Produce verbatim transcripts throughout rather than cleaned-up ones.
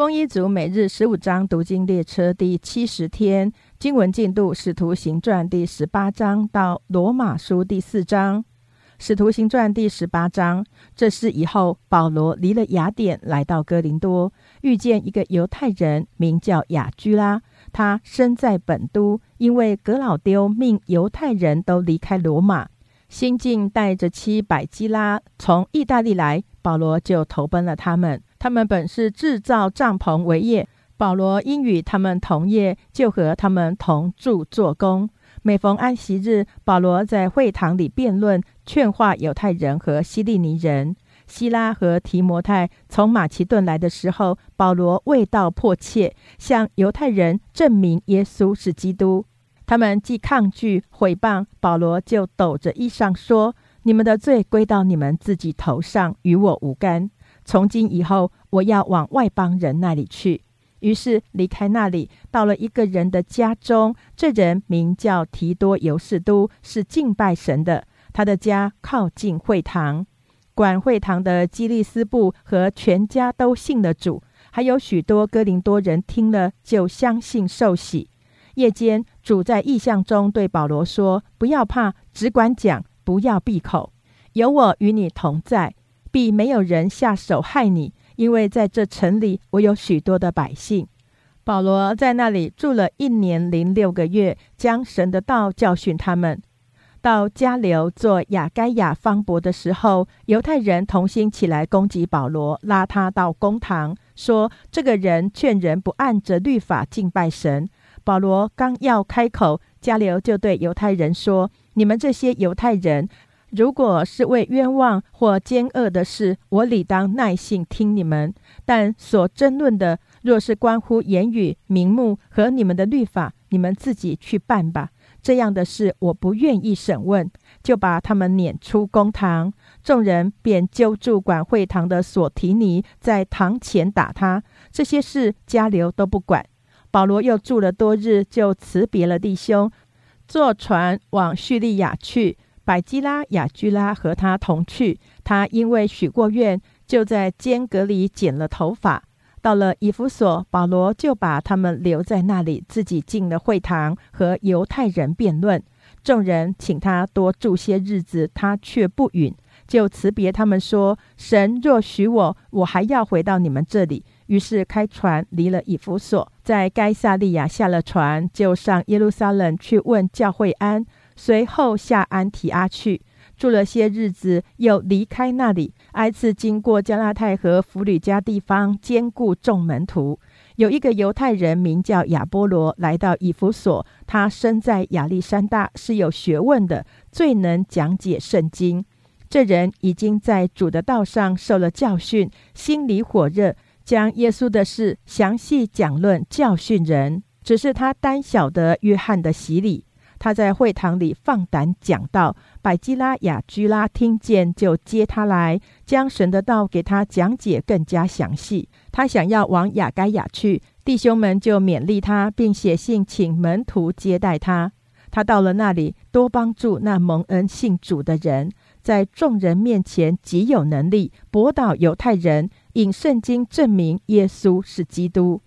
丰一组每日十五章读经列车第七十天，经文进度使徒行传第十八章到罗马书第四章。使徒行传第十八章，这是以后保罗离了雅典来到哥林多，遇见一个犹太人名叫雅居拉，他身在本都，因为革老丢命犹太人都离开罗马，新近带着七百基拉从意大利来，保罗就投奔了他们。他们本是制造帐篷为业，保罗因与他们同业，就和他们同住做工。每逢安息日，保罗在会堂里辩论，劝化犹太人和希利尼人。希拉和提摩太从马其顿来的时候，保罗味道迫切，向犹太人证明耶稣是基督。他们既抗拒毁谤，保罗就抖着衣裳说：“你们的罪归到你们自己头上，与我无干。从今以后，我要往外邦人那里去。”于是离开那里，到了一个人的家中，这人名叫提多犹士都，是敬拜神的。他的家靠近会堂，管会堂的基利斯布和全家都信了主，还有许多哥林多人听了就相信受洗。夜间，主在异象中对保罗说：“不要怕，只管讲，不要闭口，有我与你同在。必没有人下手害你，因为在这城里我有许多的百姓。”保罗在那里住了一年零六个月，将神的道教训他们。到加流做亚该亚方伯的时候，犹太人同心起来攻击保罗，拉他到公堂，说这个人劝人不按着律法敬拜神。保罗刚要开口，加流就对犹太人说：“你们这些犹太人，如果是为冤枉或奸恶的事，我理当耐性听你们；但所争论的，若是关乎言语、名目和你们的律法，你们自己去办吧。这样的事，我不愿意审问。”就把他们撵出公堂。众人便揪住管会堂的索提尼，在堂前打他。这些事加流都不管。保罗又住了多日，就辞别了弟兄，坐船往叙利亚去。百基拉、雅居拉和他同去，他因为许过愿，就在间隔里剪了头发。到了以弗所，保罗就把他们留在那里，自己进了会堂，和犹太人辩论。众人请他多住些日子，他却不允，就辞别他们说：“神若许我，我还要回到你们这里。”于是开船离了以弗所，在该撒利亚下了船，就上耶路撒冷去问教会安。随后下安提阿去，住了些日子，又离开那里，挨次经过加拉太和弗吕家地方，兼顾众门徒。有一个犹太人名叫亚波罗，来到以弗所，他身在亚历山大，是有学问的，最能讲解圣经。这人已经在主的道上受了教训，心里火热，将耶稣的事详细讲论教训人。只是他单晓得约翰的洗礼。他在会堂里放胆讲道，百基拉、雅居拉听见，就接他来，将神的道给他讲解更加详细。他想要往亚该亚去，弟兄们就勉励他，并写信请门徒接待他。他到了那里，多帮助那蒙恩信主的人，在众人面前极有能力，驳倒犹太人，引圣经证明耶稣是基督。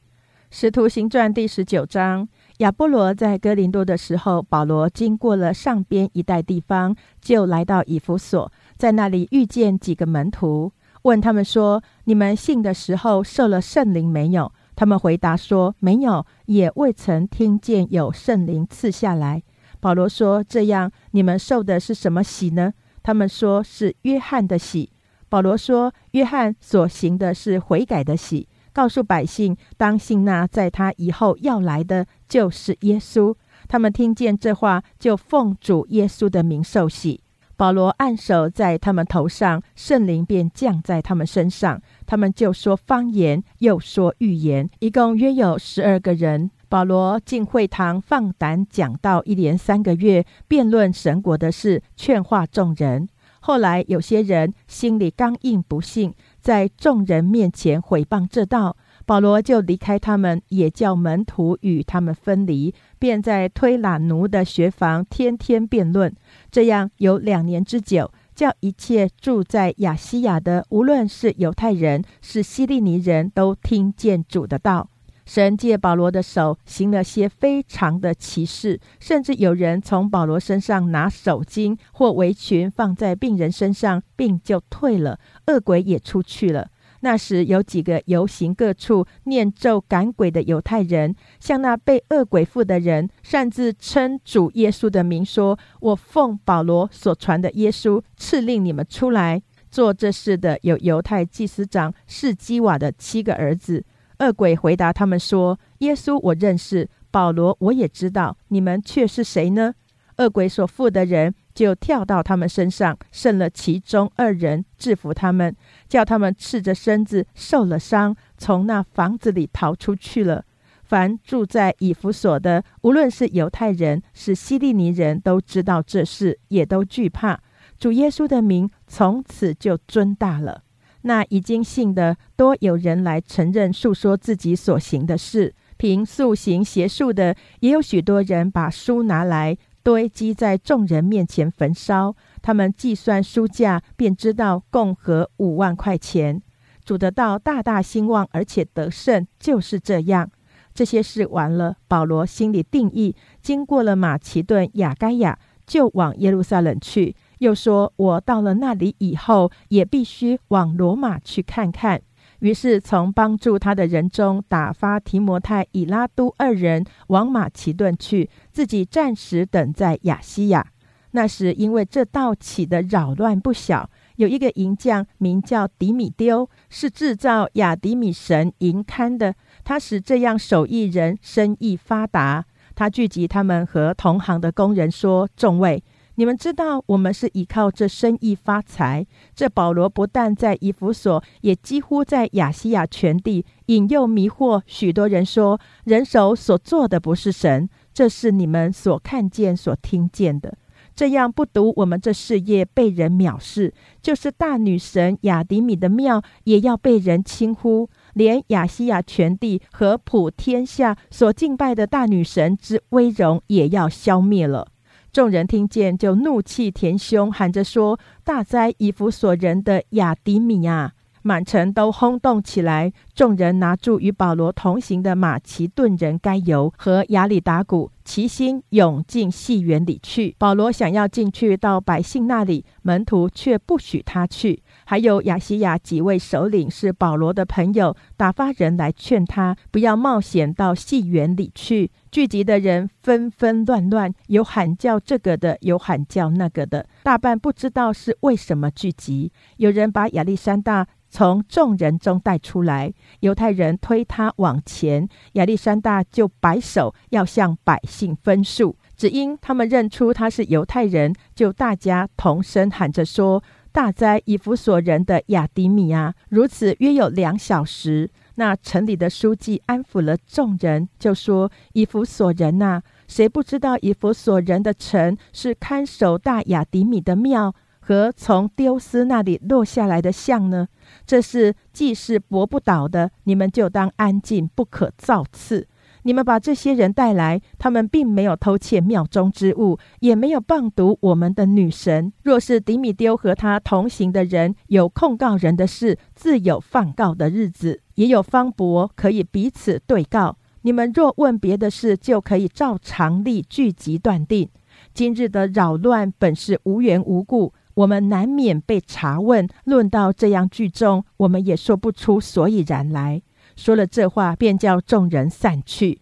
使徒行传第十九章。亚波罗在哥林多的时候，保罗经过了上边一带地方，就来到以弗所，在那里遇见几个门徒，问他们说：“你们信的时候受了圣灵没有？”他们回答说：“没有，也未曾听见有圣灵赐下来。”保罗说：“这样，你们受的是什么洗呢？”他们说：“是约翰的洗。”保罗说：“约翰所行的是悔改的洗。”告诉百姓，当信那在他以后要来的就是耶稣。他们听见这话，就奉主耶稣的名受洗。保罗按手在他们头上，圣灵便降在他们身上，他们就说方言，又说预言，一共约有十二个人。保罗进会堂放胆讲道，一连三个月，辩论神国的事，劝化众人。后来有些人心里刚硬不信，在众人面前毁谤这道，保罗就离开他们，也叫门徒与他们分离，便在推拉奴的学房天天辩论。这样有两年之久，叫一切住在亚细亚的，无论是犹太人是希利尼人，都听见主的道。神借保罗的手行了些非常的奇事，甚至有人从保罗身上拿手巾或围裙放在病人身上，病就退了，恶鬼也出去了。那时有几个游行各处念咒赶鬼的犹太人，向那被恶鬼附的人擅自称主耶稣的名说，我奉保罗所传的耶稣敕令你们出来。做这事的有犹太祭司长示基瓦的七个儿子。恶鬼回答他们说，耶稣我认识，保罗我也知道，你们却是谁呢？恶鬼所附的人就跳到他们身上，胜了其中二人，制服他们，叫他们赤着身子受了伤，从那房子里逃出去了。凡住在以弗所的，无论是犹太人是希利尼人，都知道这事，也都惧怕。主耶稣的名从此就尊大了。那已经信的多有人来承认述说自己所行的事，凭素行邪术的也有许多人把书拿来堆积在众人面前焚烧，他们计算书价，便知道共合五万块钱。主的道大大兴旺，而且得胜，就是这样。这些事完了，保罗心里定意，经过了马其顿、雅该亚，就往耶路撒冷去。又说，我到了那里以后，也必须往罗马去看看。于是从帮助他的人中打发提摩太、以拉都二人往马其顿去，自己暂时等在亚细亚。那时因为这道起的扰乱不小，有一个银匠名叫迪米丢，是制造亚迪米神银龛的，他使这样手艺人生意发达。他聚集他们和同行的工人说，众位，你们知道我们是依靠这生意发财，这保罗不但在以弗所，也几乎在亚细亚全地引诱迷惑许多人说，人手所做的不是神，这是你们所看见所听见的。这样不独我们这事业被人藐视，就是大女神雅迪米的庙也要被人轻忽，连亚细亚全地和普天下所敬拜的大女神之威荣也要消灭了。众人听见，就怒气填胸，喊着说，大哉以弗所人的雅迪米啊！满城都轰动起来。众人拿住与保罗同行的马其顿人该犹和亚里达古，齐心涌进戏园里去。保罗想要进去到百姓那里，门徒却不许他去。还有亚细亚几位首领是保罗的朋友，打发人来劝他不要冒险到戏园里去。聚集的人纷纷乱乱，有喊叫这个的，有喊叫那个的，大半不知道是为什么聚集。有人把亚历山大从众人中带出来，犹太人推他往前，亚历山大就摆手要向百姓分述，只因他们认出他是犹太人，就大家同声喊着说，大哉以弗所人的雅迪米啊！如此约有两小时，那城里的书记安抚了众人，就说，以弗所人啊，谁不知道以弗所人的城是看守大雅迪米的庙和从丢斯那里落下来的像呢？这是既是驳不倒的，你们就当安静，不可造次。你们把这些人带来，他们并没有偷窃庙中之物，也没有谤渎我们的女神。若是迪米丢和他同行的人有控告人的事，自有放告的日子，也有方伯可以彼此对告。你们若问别的事，就可以照常例聚集断定。今日的扰乱本是无缘无故，我们难免被查问，论到这样聚众，我们也说不出所以然来。说了这话，便叫众人散去。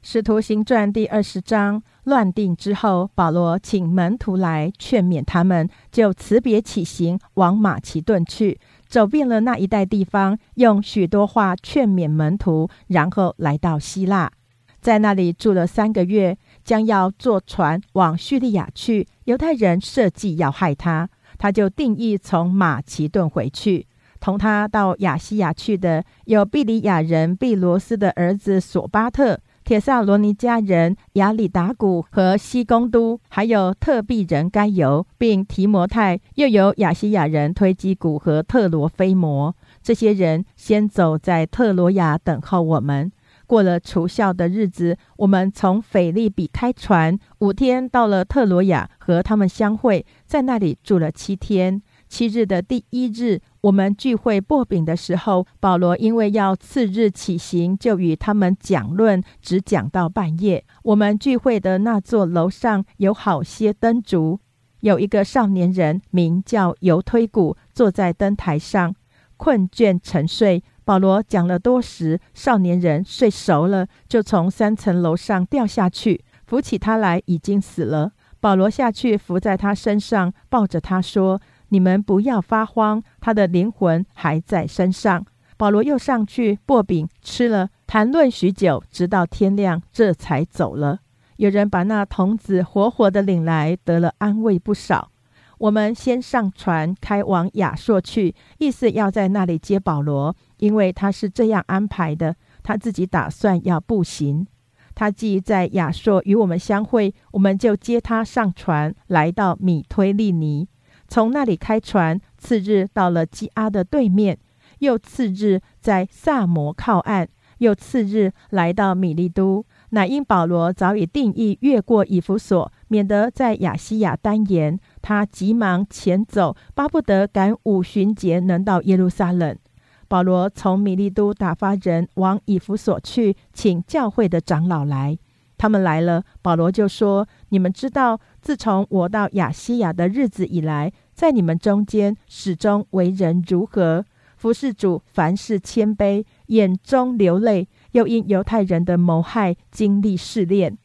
使徒行传第二十章乱定之后，保罗请门徒来劝勉他们，就辞别起行，往马其顿去，走遍了那一带地方，用许多话劝勉门徒，然后来到希腊，在那里住了三个月，将要坐船往叙利亚去。犹太人设计要害他，他就定意从马其顿回去。同他到亚细亚去的有庇里亚人庇罗斯的儿子索巴特、帖撒罗尼迦人亚里达古和西公都，还有特庇人该犹，并提摩太，又有亚细亚人推基古和特罗非摩。这些人先走在特罗亚等候我们。过了除孝的日子，我们从腓立比开船五天到了特罗亚，和他们相会，在那里住了七天。七日的第一日，我们聚会擘饼的时候，保罗因为要次日起行，就与他们讲论，只讲到半夜。我们聚会的那座楼上有好些灯烛，有一个少年人名叫犹推古，坐在灯台上，困倦沉睡。保罗讲了多时，少年人睡熟了，就从三层楼上掉下去，扶起他来，已经死了。保罗下去扶在他身上，抱着他说：你们不要发慌，他的灵魂还在身上。保罗又上去擘饼吃了，谈论许久，直到天亮，这才走了。有人把那童子活活的领来，得了安慰不少。我们先上船开往亚朔去，意思要在那里接保罗，因为他是这样安排的，他自己打算要步行。他既在亚朔与我们相会，我们就接他上船，来到米推利尼，从那里开船，次日到了基阿的对面，又次日在萨摩靠岸，又次日来到米利都。乃因保罗早已定意越过以弗所，免得在亚西亚耽延，他急忙前走，巴不得赶五旬节能到耶路撒冷。保罗从米利都打发人往以弗所去，请教会的长老来。他们来了，保罗就说：你们知道，自从我到亚西亚的日子以来，在你们中间始终为人如何，服侍主，凡事谦卑，眼中流泪，又因犹太人的谋害经历试炼。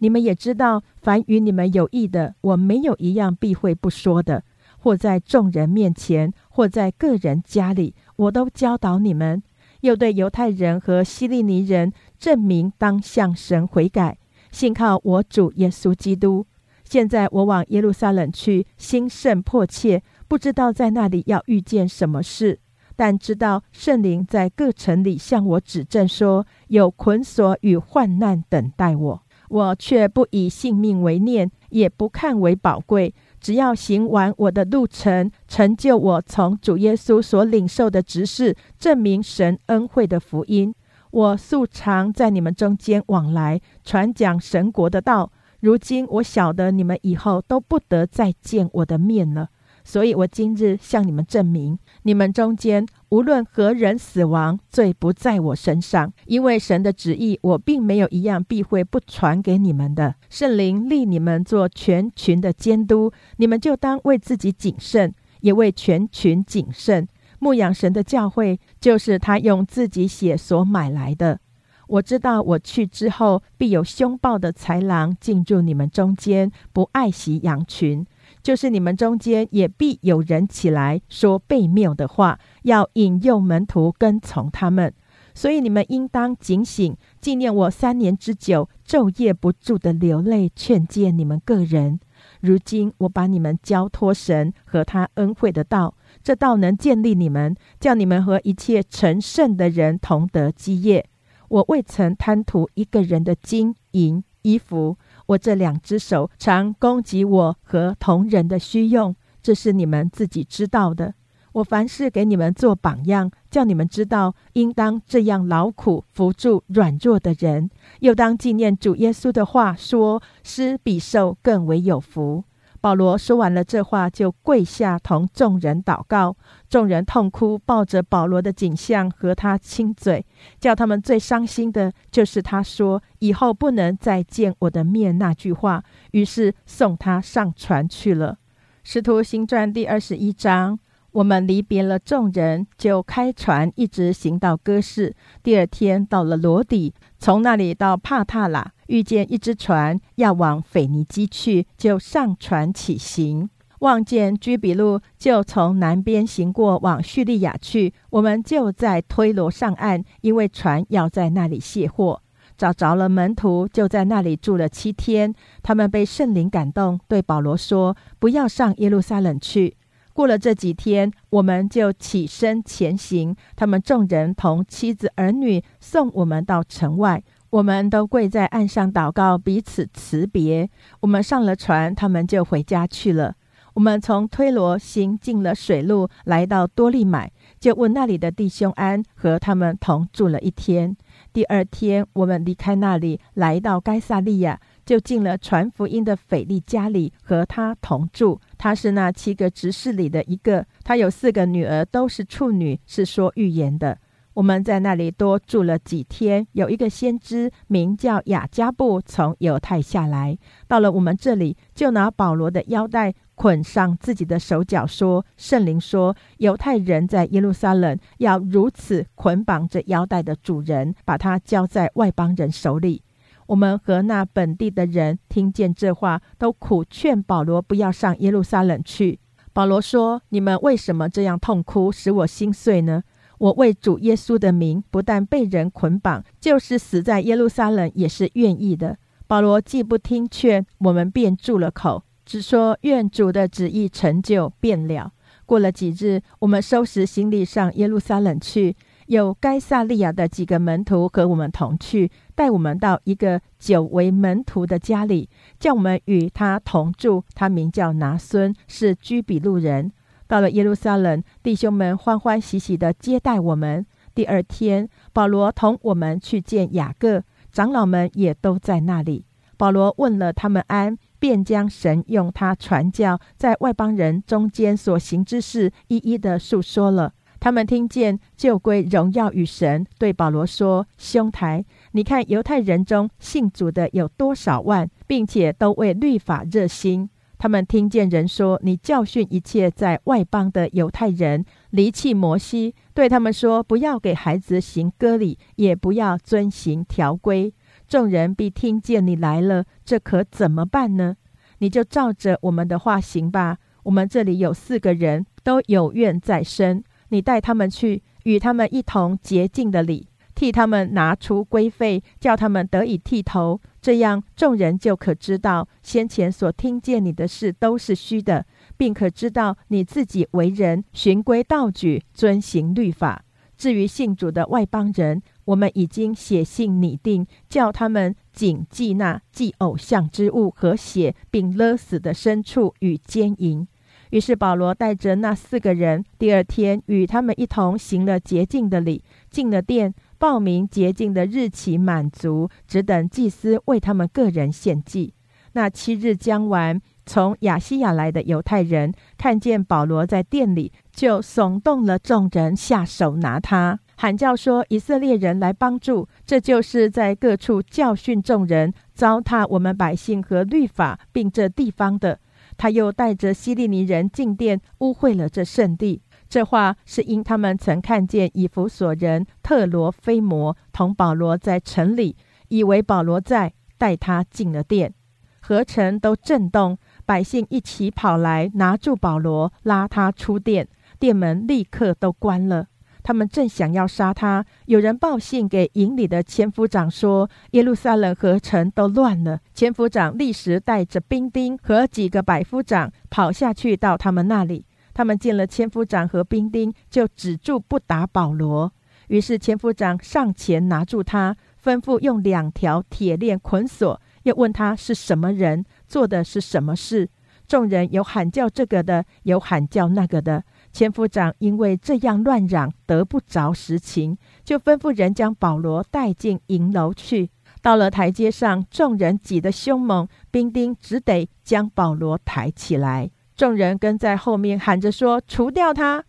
你们也知道，凡与你们有益的，我没有一样避讳不说的，或在众人面前，或在个人家里，我都教导你们。又对犹太人和希利尼人证明，当向神悔改，信靠我主耶稣基督。现在我往耶路撒冷去，心甚迫切，不知道在那里要遇见什么事，但知道圣灵在各城里向我指证说，有捆锁与患难等待我。我却不以性命为念，也不看为宝贵，只要行完我的路程，成就我从主耶稣所领受的职事，证明神恩惠的福音。我素常在你们中间往来，传讲神国的道。如今我晓得你们以后都不得再见我的面了，所以我今日向你们证明，你们中间无论何人死亡，罪不在我身上，因为神的旨意，我并没有一样避讳不传给你们的。圣灵立你们做全群的监督，你们就当为自己谨慎，也为全群谨慎，牧养神的教会，就是他用自己血所买来的。我知道我去之后，必有凶暴的豺狼进入你们中间，不爱惜羊群。就是你们中间也必有人起来说悖谬的话，要引诱门徒跟从他们。所以你们应当警醒，纪念我三年之久，昼夜不住的流泪劝诫你们个人。如今我把你们交托神和他恩惠的道，这道能建立你们，叫你们和一切成圣的人同得基业。我未曾贪图一个人的金银衣服，我这两只手常供给我和同人的需用，这是你们自己知道的。我凡事给你们做榜样，叫你们知道应当这样劳苦，扶助软弱的人，又当纪念主耶稣的话说，施比受更为有福。保罗说完了这话，就跪下同众人祷告。众人痛哭，抱着保罗的颈项和他亲嘴，叫他们最伤心的就是他说以后不能再见我的面那句话，于是送他上船去了。使徒行传第二十一章，我们离别了众人，就开船一直行到哥士，第二天到了罗底，从那里到帕塔拉，遇见一只船要往腓尼基去，就上船起行。望见居比路，就从南边行过往叙利亚去，我们就在推罗上岸，因为船要在那里卸货。找着了门徒，就在那里住了七天。他们被圣灵感动，对保罗说，不要上耶路撒冷去。过了这几天，我们就起身前行，他们众人同妻子儿女送我们到城外，我们都跪在岸上祷告，彼此辞别。我们上了船，他们就回家去了。我们从推罗行进了水路，来到多利买，就问那里的弟兄安，和他们同住了一天。第二天，我们离开那里，来到该撒利亚，就进了传福音的腓力家里，和他同住。他是那七个执事里的一个，他有四个女儿，都是处女，是说预言的。我们在那里多住了几天。有一个先知名叫雅加布，从犹太下来，到了我们这里，就拿保罗的腰带捆上自己的手脚，说：圣灵说，犹太人在耶路撒冷要如此捆绑着腰带的主人，把他交在外邦人手里。我们和那本地的人听见这话，都苦劝保罗不要上耶路撒冷去。保罗说：你们为什么这样痛哭，使我心碎呢？我为主耶稣的名，不但被人捆绑，就是死在耶路撒冷也是愿意的。保罗既不听劝，我们便住了口，只说愿主的旨意成就，便了。过了几日，我们收拾行李上耶路撒冷去。有该撒利亚的几个门徒和我们同去，带我们到一个久为门徒的家里，叫我们与他同住。他名叫拿孙，是居比路人。到了耶路撒冷，弟兄们欢欢喜喜地接待我们。第二天，保罗同我们去见雅各，长老们也都在那里。保罗问了他们安，便将神用他传教在外邦人中间所行之事，一一地述说了。他们听见，就归荣耀与神，对保罗说：兄台，你看犹太人中信主的有多少万，并且都为律法热心。他们听见人说：你教训一切在外邦的犹太人离弃摩西，对他们说，不要给孩子行割礼，也不要遵行条规。众人必听见你来了，这可怎么办呢？你就照着我们的话行吧。我们这里有四个人，都有怨在身，你带他们去，与他们一同洁净的礼，替他们拿出规费，叫他们得以剃头。这样，众人就可知道先前所听见你的事都是虚的，并可知道你自己为人循规蹈矩，遵行律法。至于信主的外邦人，我们已经写信拟定，叫他们谨记那祭偶像之物和血，并勒死的牲畜与奸淫。于是保罗带着那四个人，第二天与他们一同行了洁净的礼，进了殿，报名洁净的日期满足，只等祭司为他们个人献祭。那七日将完，从亚细亚来的犹太人看见保罗在殿里，就耸动了众人下手拿他，喊叫说：以色列人来帮助，这就是在各处教训众人，糟蹋我们百姓和律法，并这地方的。他又带着希利尼人进殿，污秽了这圣地。这话是因他们曾看见以弗所人特罗非摩同保罗在城里，以为保罗在，带他进了殿。合城都震动，百姓一起跑来，拿住保罗，拉他出殿，殿门立刻都关了。他们正想要杀他，有人报信给营里的千夫长说：耶路撒冷合城都乱了。千夫长立时带着兵丁和几个百夫长跑下去，到他们那里。他们见了千夫长和兵丁，就止住不打保罗。于是千夫长上前拿住他，吩咐用两条铁链捆锁，又问他是什么人，做的是什么事。众人有喊叫这个的，有喊叫那个的。千夫长因为这样乱嚷，得不着实情，就吩咐人将保罗带进营楼去。到了台阶上，众人挤得凶猛，兵丁只得将保罗抬起来。众人跟在后面喊着说：除掉他！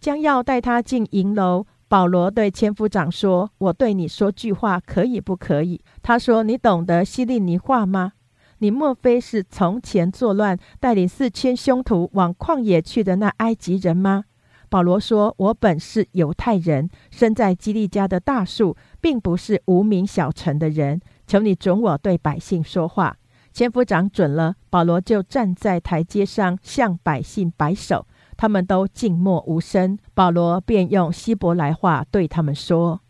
将要带他进营楼，保罗对千夫长说：我对你说句话，可以不可以？他说：你懂得希利尼话吗？你莫非是从前作乱，带领四千凶徒往旷野去的那埃及人吗？保罗说：我本是犹太人，生在基利家的大树，并不是无名小城的人，求你准我对百姓说话。千夫长准了，保罗就站在台阶上，向百姓摆手，他们都静默无声。保罗便用希伯来话对他们说：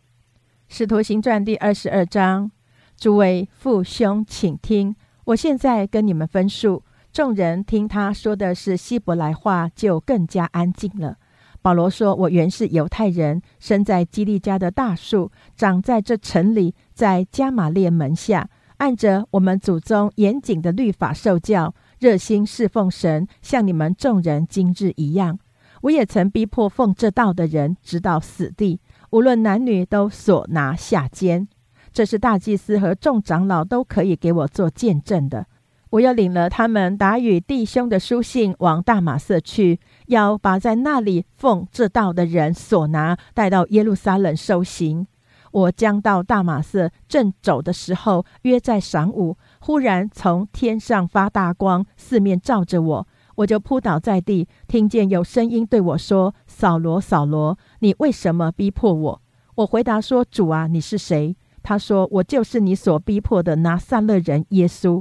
使徒行传第二十二章，诸位父兄请听，我现在跟你们分述。众人听他说的是希伯来话，就更加安静了。保罗说：我原是犹太人，生在基利家的大树，长在这城里，在加玛列门下，按着我们祖宗严谨的律法受教，热心侍奉神，像你们众人今日一样。我也曾逼迫奉这道的人直到死地，无论男女都所拿下监。这是大祭司和众长老都可以给我做见证的。我又领了他们达与弟兄的书信往大马色去，要把在那里奉这道的人所拿带到耶路撒冷受刑。我将到大马色，正走的时候，约在晌午，忽然从天上发大光，四面照着我，我就扑倒在地，听见有声音对我说：扫罗，扫罗，你为什么逼迫我？我回答说：主啊，你是谁？他说：我就是你所逼迫的拿撒勒人耶稣。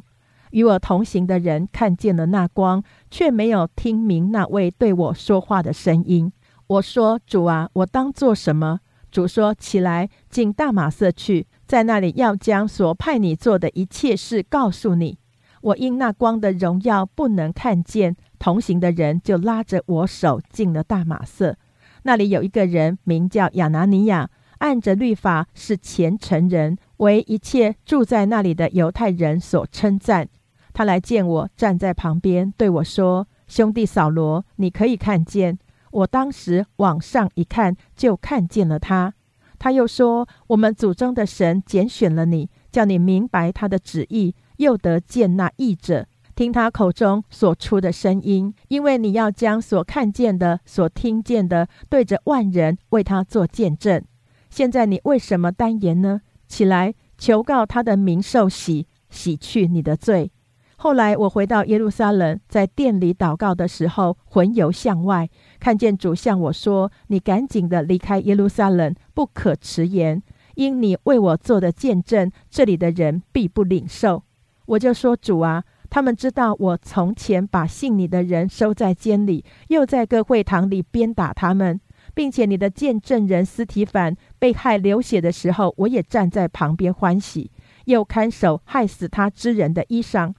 与我同行的人看见了那光，却没有听明那位对我说话的声音。我说：主啊，我当做什么？主说：起来，进大马色去，在那里要将所派你做的一切事告诉你。我因那光的荣耀不能看见，同行的人就拉着我手进了大马色。那里有一个人名叫亚拿尼亚，按着律法是虔诚人，为一切住在那里的犹太人所称赞。他来见我，站在旁边对我说：兄弟扫罗，你可以看见。我当时往上一看，就看见了他。他又说：我们祖宗的神拣选了你，叫你明白他的旨意，又得见那义者，听他口中所出的声音，因为你要将所看见的、所听见的对着万人为他做见证。现在你为什么单言呢？起来，求告他的名受洗，洗去你的罪。后来我回到耶路撒冷，在殿里祷告的时候，魂游向外，看见主向我说：你赶紧的离开耶路撒冷，不可迟延，因你为我做的见证，这里的人必不领受。我就说：主啊，他们知道我从前把信你的人收在监里，又在各会堂里鞭打他们，并且你的见证人司提反被害流血的时候，我也站在旁边欢喜，又看守害死他之人的衣裳。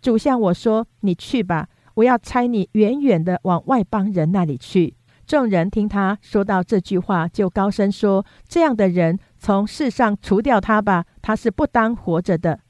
主向我说：你去吧，我要差你远远的往外邦人那里去。众人听他说到这句话，就高声说：这样的人从世上除掉他吧，他是不当活着的。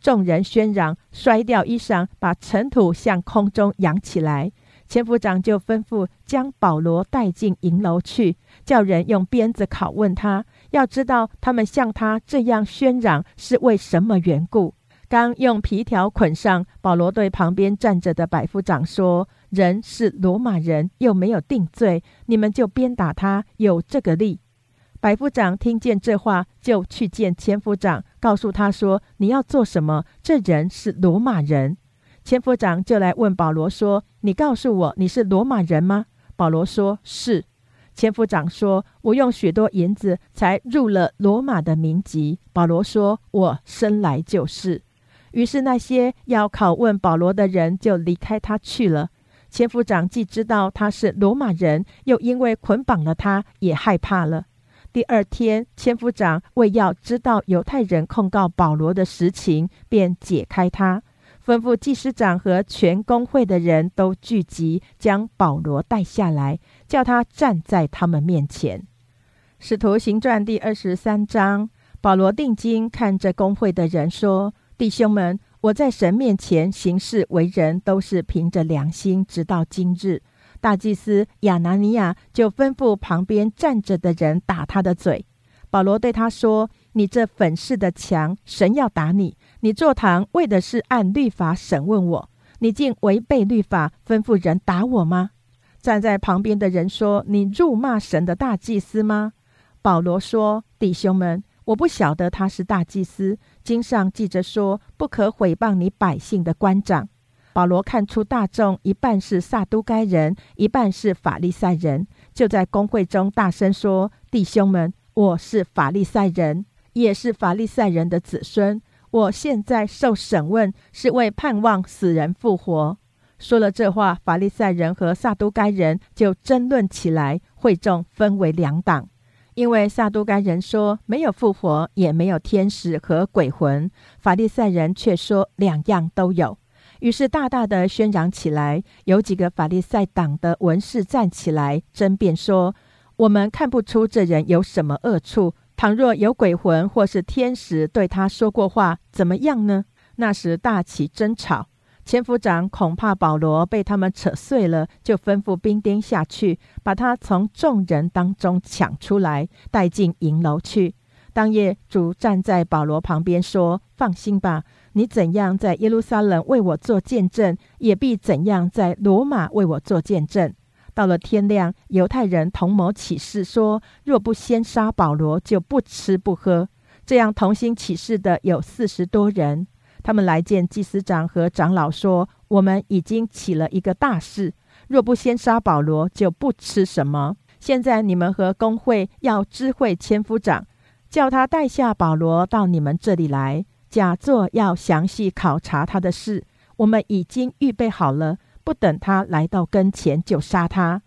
众人喧嚷，摔掉衣裳，把尘土向空中扬起来。千夫长就吩咐将保罗带进营楼去，叫人用鞭子拷问他，要知道他们向他这样喧嚷是为什么缘故。刚用皮条捆上，保罗对旁边站着的百夫长说：人是罗马人，又没有定罪，你们就鞭打他，有这个力。百夫长听见这话，就去见千夫长，告诉他说：你要做什么？这人是罗马人。千夫长就来问保罗说：你告诉我，你是罗马人吗？保罗说：是。千夫长说：我用许多银子才入了罗马的民籍。保罗说：我生来就是。于是那些要拷问保罗的人就离开他去了。千夫长既知道他是罗马人，又因为捆绑了他，也害怕了。第二天，千夫长为要知道犹太人控告保罗的实情，便解开他，吩咐祭司长和全公会的人都聚集，将保罗带下来，叫他站在他们面前。使徒行传第二十三章，保罗定睛看着公会的人说：弟兄们，我在神面前行事为人，都是凭着良心，直到今日。大祭司亚拿尼亚就吩咐旁边站着的人打他的嘴。保罗对他说：你这粉饰的墙，神要打你。你坐堂为的是按律法审问我，你竟违背律法，吩咐人打我吗？站在旁边的人说：你辱骂神的大祭司吗？保罗说：弟兄们，我不晓得他是大祭司，经上记着说，不可毁谤你百姓的官长。保罗看出大众一半是撒都该人，一半是法利赛人，就在公会中大声说：弟兄们，我是法利赛人，也是法利赛人的子孙，我现在受审问，是为盼望死人复活。说了这话，法利赛人和撒都该人就争论起来，会众分为两党。因为撒都该人说没有复活，也没有天使和鬼魂，法利赛人却说两样都有。于是大大的喧嚷起来，有几个法利赛党的文士站起来争辩说：我们看不出这人有什么恶处，倘若有鬼魂或是天使对他说过话，怎么样呢？那时大起争吵。千夫长恐怕保罗被他们扯碎了，就吩咐兵丁下去，把他从众人当中抢出来，带进营楼去。当夜主站在保罗旁边说：放心吧，你怎样在耶路撒冷为我做见证，也必怎样在罗马为我做见证。到了天亮，犹太人同谋起誓说，若不先杀保罗，就不吃不喝。这样同心起誓的有四十多人，他们来见祭司长和长老说，我们已经起了一个大事，若不先杀保罗，就不吃什么。现在你们和公会要知会千夫长，叫他带下保罗到你们这里来，假作要详细考察他的事。我们已经预备好了，不等他来到跟前就杀他。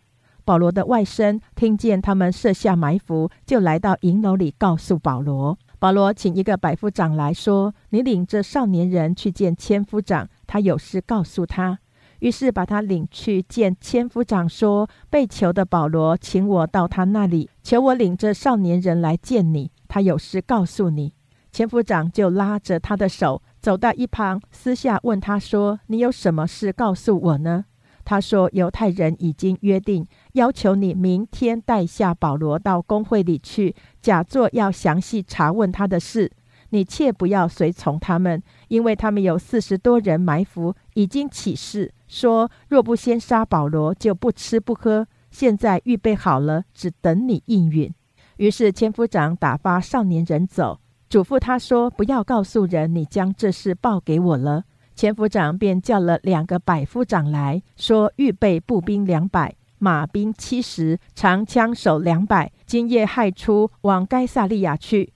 保罗的外甥听见他们设下埋伏，就来到营楼里告诉保罗。保罗请一个百夫长来说，你领着少年人去见千夫长，他有事告诉他。于是把他领去见千夫长，说，被囚的保罗请我到他那里，求我领着少年人来见你，他有事告诉你。千夫长就拉着他的手走到一旁，私下问他说，你有什么事告诉我呢？他说，犹太人已经约定，要求你明天带下保罗到公会里去，假作要详细查问他的事。你切不要随从他们，因为他们有四十多人埋伏，已经起誓说，若不先杀保罗，就不吃不喝。现在预备好了，只等你应允。于是千夫长打发少年人走，嘱咐他说，不要告诉人你将这事报给我了。千夫长便叫了两个百夫长来，说，预备步兵两百，马兵七十，长枪手两百，今夜亥出，往该撒利亚去，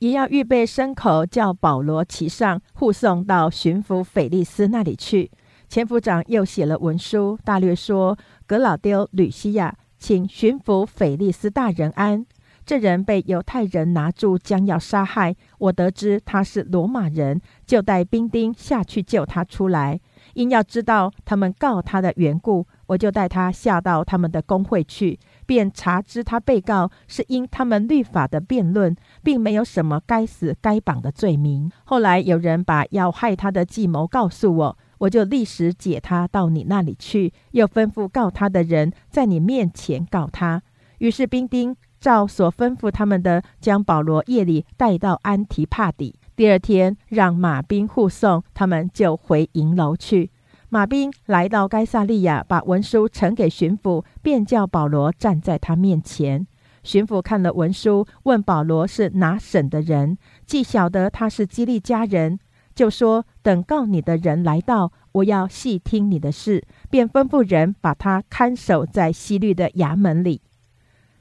也要预备牲口，叫保罗骑上，护送到巡抚腓力斯那里去。千夫长又写了文书，大略说，革老丢吕西亚请巡抚腓力斯大人安，这人被犹太人拿住，将要杀害。我得知他是罗马人，就带兵丁下去救他出来。因要知道他们告他的缘故，我就带他下到他们的公会去，便查知他被告是因他们律法的辩论，并没有什么该死该绑的罪名。后来有人把要害他的计谋告诉我，我就立时解他到你那里去，又吩咐告他的人在你面前告他。于是兵丁照所吩咐他们的，将保罗夜里带到安提帕底。第二天让马兵护送他们，就回营楼去。马兵来到该撒利亚，把文书呈给巡抚，便叫保罗站在他面前。巡抚看了文书，问保罗是哪省的人，既晓得他是基利家人，就说，等告你的人来到，我要细听你的事，便吩咐人把他看守在希律的衙门里。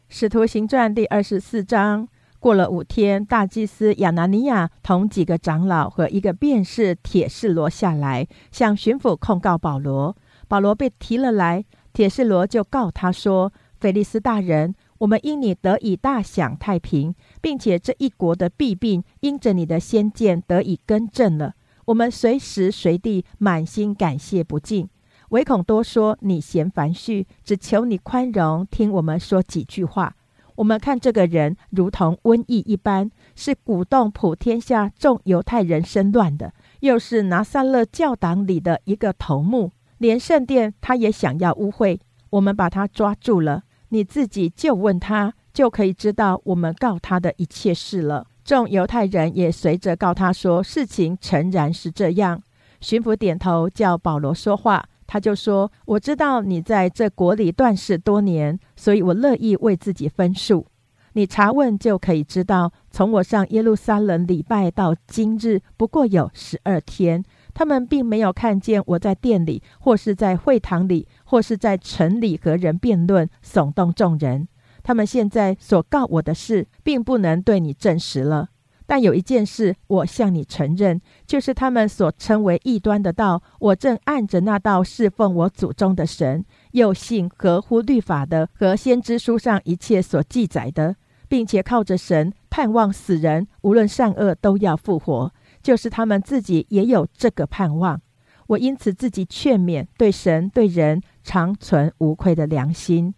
使徒行传第二十四章。过了五天，大祭司亚拿尼亚同几个长老和一个便士铁士罗下来，向巡抚控告保罗。保罗被提了来，铁士罗就告他说，腓力斯大人，我们因你得以大享太平，并且这一国的弊病因着你的先见得以更正了，我们随时随地满心感谢不尽，唯恐多说你嫌繁絮，只求你宽容，听我们说几句话。我们看这个人如同瘟疫一般，是鼓动普天下众犹太人生乱的，又是拿撒勒教党里的一个头目，连圣殿他也想要污秽。我们把他抓住了，你自己就问他，就可以知道我们告他的一切事了。众犹太人也随着告他说，事情诚然是这样。巡抚点头叫保罗说话，他就说，我知道你在这国里断事多年，所以我乐意为自己分数。你查问就可以知道，从我上耶路撒冷礼拜到今日不过有十二天，他们并没有看见我在殿里或是在会堂里或是在城里和人辩论，耸动众人。他们现在所告我的事并不能对你证实了，但有一件事我向你承认，就是他们所称为异端的道，我正按着那道侍奉我祖宗的神，又信合乎律法的和先知书上一切所记载的，并且靠着神盼望死人无论善恶都要复活，就是他们自己也有这个盼望。我因此自己劝勉，对神对人常存无愧的良心。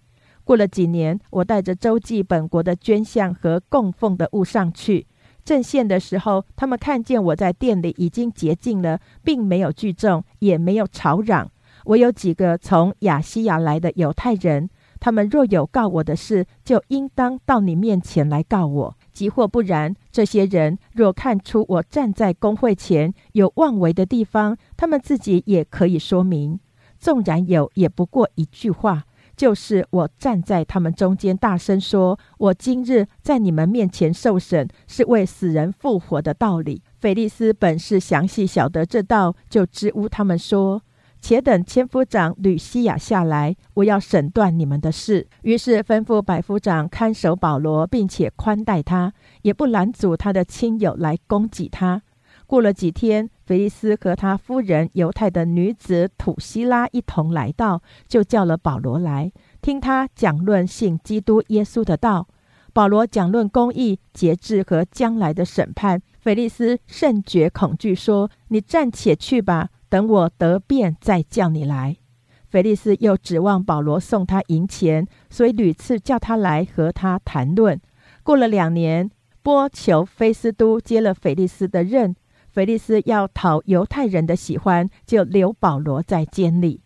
过了几年，我带着周济本国的捐项和供奉的物上去，阵线的时候，他们看见我在店里已经洁净了，并没有聚众，也没有吵嚷。我有几个从亚细亚来的犹太人，他们若有告我的事，就应当到你面前来告我。即或不然，这些人若看出我站在公会前有妄为的地方，他们自己也可以说明。纵然有，也不过一句话，就是我站在他们中间大声说，我今日在你们面前受审，是为死人复活的道理。腓力斯本是详细晓得这道，就支吾他们说，且等千夫长吕西亚下来，我要审断你们的事。于是吩咐百夫长看守保罗，并且宽待他，也不拦阻他的亲友来攻击他。过了几天，腓力斯和他夫人犹太的女子土西拉一同来到，就叫了保罗来，听他讲论信基督耶稣的道。保罗讲论公义、节制和将来的审判。腓力斯甚觉恐惧，说，你暂且去吧，等我得便再叫你来。腓力斯又指望保罗送他银钱，所以屡次叫他来和他谈论。过了两年，波求菲斯都接了腓力斯的任，腓力斯要讨犹太人的喜欢，就留保罗在监里。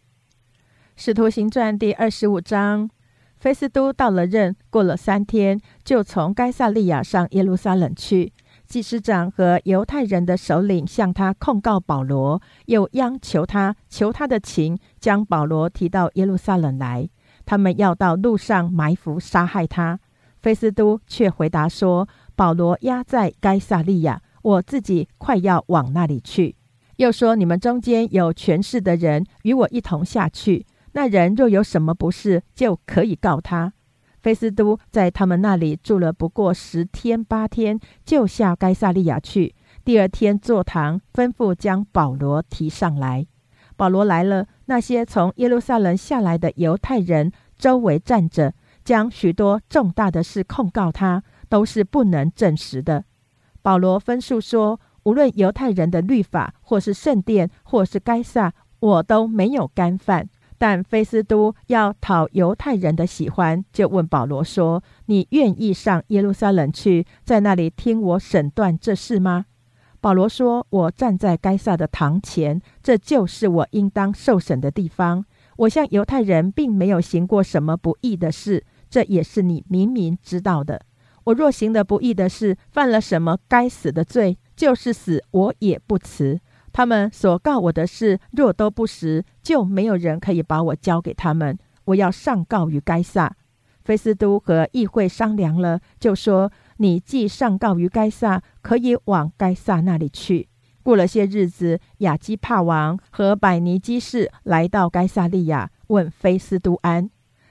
使徒行传第二十五章，菲斯都到了任，过了三天，就从该撒利亚上耶路撒冷去。祭司长和犹太人的首领向他控告保罗，又央求他求他的情，将保罗提到耶路撒冷来，他们要到路上埋伏杀害他。菲斯都却回答说，保罗押在该撒利亚，我自己快要往那里去。又说，你们中间有权势的人与我一同下去，那人若有什么不是，就可以告他。菲斯都在他们那里住了不过十天八天，就下该撒利亚去。第二天坐堂，吩咐将保罗提上来。保罗来了，那些从耶路撒冷下来的犹太人周围站着，将许多重大的事控告他，都是不能证实的。保罗分述说，无论犹太人的律法，或是圣殿，或是该撒，我都没有干犯。但菲斯都要讨犹太人的喜欢，就问保罗说，你愿意上耶路撒冷去，在那里听我审断这事吗？保罗说，我站在该撒的堂前，这就是我应当受审的地方。我向犹太人并没有行过什么不义的事，这也是你明明知道的。我若行了不义的事，犯了什么该死的罪，就是死我也不辞。他们所告我的事若都不实，就没有人可以把我交给他们，我要上告于该撒。菲斯都和议会商量了，就说，你既上告于该撒，可以往该撒那里去。过了些日子，亚基帕王和百尼基士来到该撒利亚，问菲斯都安，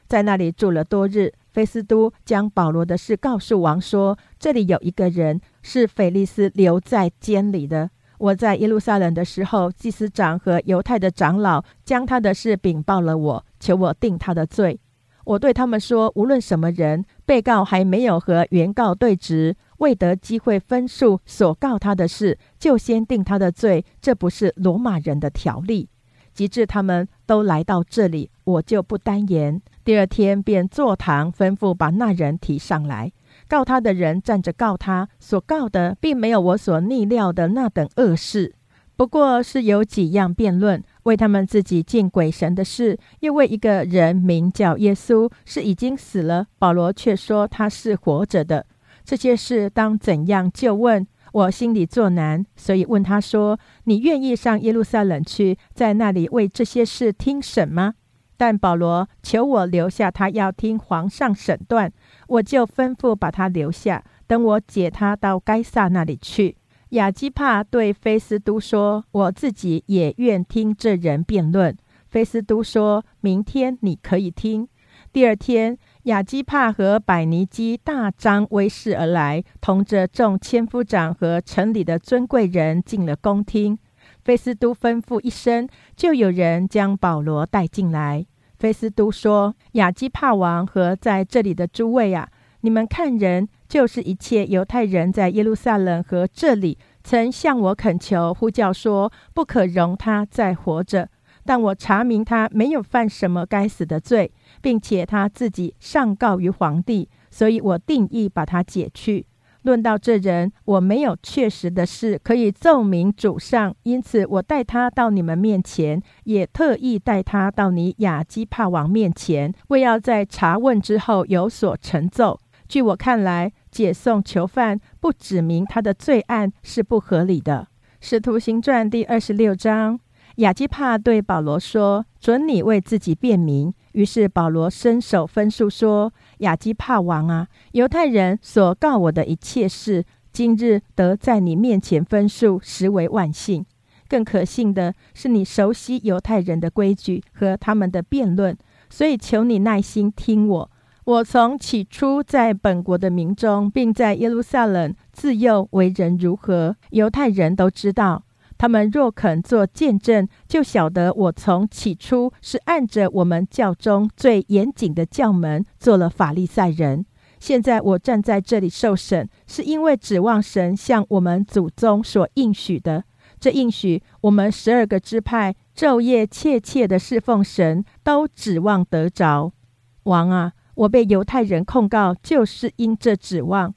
在那里住了多日。菲斯都将保罗的事告诉王说，这里有一个人是腓力斯留在监里的，我在耶路撒冷的时候，祭司长和犹太的长老将他的事禀报了我，求我定他的罪。我对他们说，无论什么人，被告还没有和原告对质，未得机会分述所告他的事，就先定他的罪，这不是罗马人的条例。及至他们都来到这里，我就不单言。第二天便坐堂，吩咐把那人提上来。告他的人站着告他，所告的并没有我所逆料的那等恶事，不过是有几样辩论，为他们自己敬鬼神的事，又为一个人名叫耶稣，是已经死了，保罗却说他是活着的。这些事当怎样就问，我心里作难，所以问他说，你愿意上耶路撒冷去，在那里为这些事听审吗？但保罗求我留下，他要听皇上审断，我就吩咐把他留下，等我解他到该撒那里去。亚基帕对菲斯都说，我自己也愿听这人辩论。菲斯都说，明天你可以听。第二天，亚基帕和百尼基大张威势而来，同着众千夫长和城里的尊贵人进了宫厅。菲斯都吩咐一声，就有人将保罗带进来。菲斯都说，亚基帕王和在这里的诸位啊，你们看人，就是一切犹太人在耶路撒冷和这里曾向我恳求呼叫说，不可容他再活着，但我查明他没有犯什么该死的罪，并且他自己上告于皇帝，所以我定义把他解去。论到这人，我没有确实的事可以奏明主上，因此我带他到你们面前，也特意带他到你亚基帕王面前，为要在查问之后有所陈奏。据我看来，解送囚犯不指明他的罪案是不合理的。使徒行传第二十六章，亚基帕对保罗说：“准你为自己辩明。”于是保罗伸手分诉说：“亚基帕王啊，犹太人所告我的一切事，今日得在你面前分诉，实为万幸。更可信的是，你熟悉犹太人的规矩和他们的辩论，所以求你耐心听我。我从起初在本国的民中，并在耶路撒冷自幼为人如何，犹太人都知道。他们若肯做见证，就晓得我从起初是按着我们教中最严谨的教门做了法利赛人。现在我站在这里受审，是因为指望神向我们祖宗所应许的。这应许，我们十二个支派昼夜切切的侍奉神，都指望得着。王啊，我被犹太人控告，就是因这指望。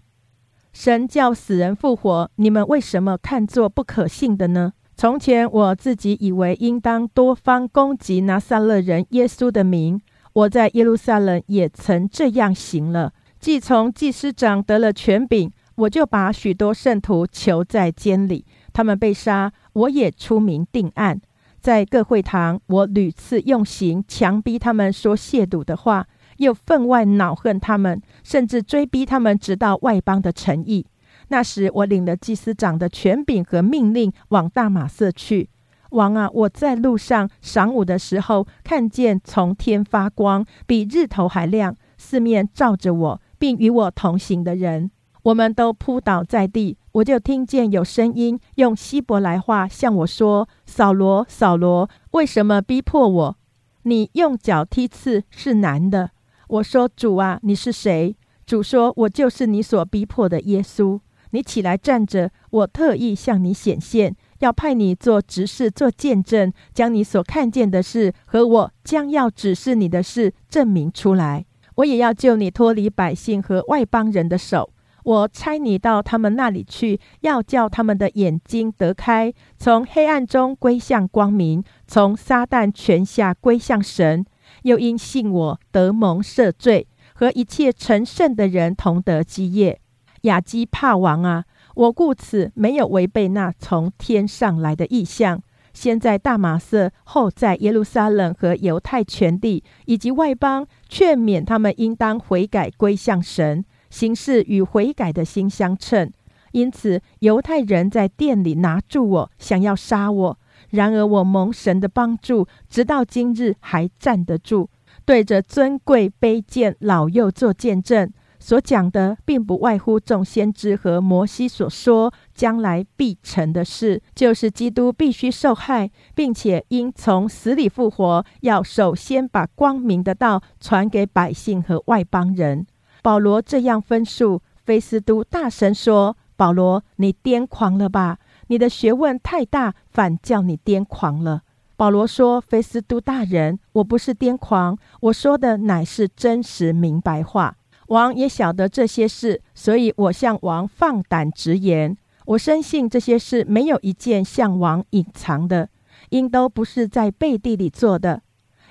神叫死人复活，你们为什么看作不可信的呢？从前我自己以为应当多方攻击拿撒勒人耶稣的名，我在耶路撒冷也曾这样行了。既从祭司长得了权柄，我就把许多圣徒囚在监里，他们被杀，我也出名定案。在各会堂，我屡次用刑强逼他们说亵渎的话，又分外恼恨他们，甚至追逼他们直到外邦的城邑。那时我领了祭司长的权柄和命令，往大马色去。王啊，我在路上晌午的时候，看见从天发光，比日头还亮，四面照着我，并与我同行的人，我们都扑倒在地。我就听见有声音用希伯来话向我说：扫罗，扫罗，为什么逼迫我？你用脚踢刺是难的。我说：主啊，你是谁？主说：我就是你所逼迫的耶稣。你起来站着，我特意向你显现，要派你做执事，做见证，将你所看见的事和我将要指示你的事证明出来。我也要救你脱离百姓和外邦人的手。我差你到他们那里去，要叫他们的眼睛得开，从黑暗中归向光明，从撒旦权下归向神。又因信我得蒙赦罪，和一切成圣的人同得基业。亚基帕王啊，我故此没有违背那从天上来的异象，先在大马色，后在耶路撒冷和犹太全地以及外邦，劝勉他们应当悔改归向神，行事与悔改的心相称。因此犹太人在殿里拿住我，想要杀我，然而我蒙神的帮助，直到今日还站得住，对着尊贵卑贱老幼做见证，所讲的并不外乎众先知和摩西所说将来必成的事，就是基督必须受害，并且因从死里复活，要首先把光明的道传给百姓和外邦人。保罗这样分述，菲斯都大声说：保罗，你癫狂了吧？你的学问太大，反叫你癫狂了。保罗说：菲斯都大人，我不是癫狂，我说的乃是真实明白话。王也晓得这些事，所以我向王放胆直言。我深信这些事没有一件向王隐藏的，因都不是在背地里做的。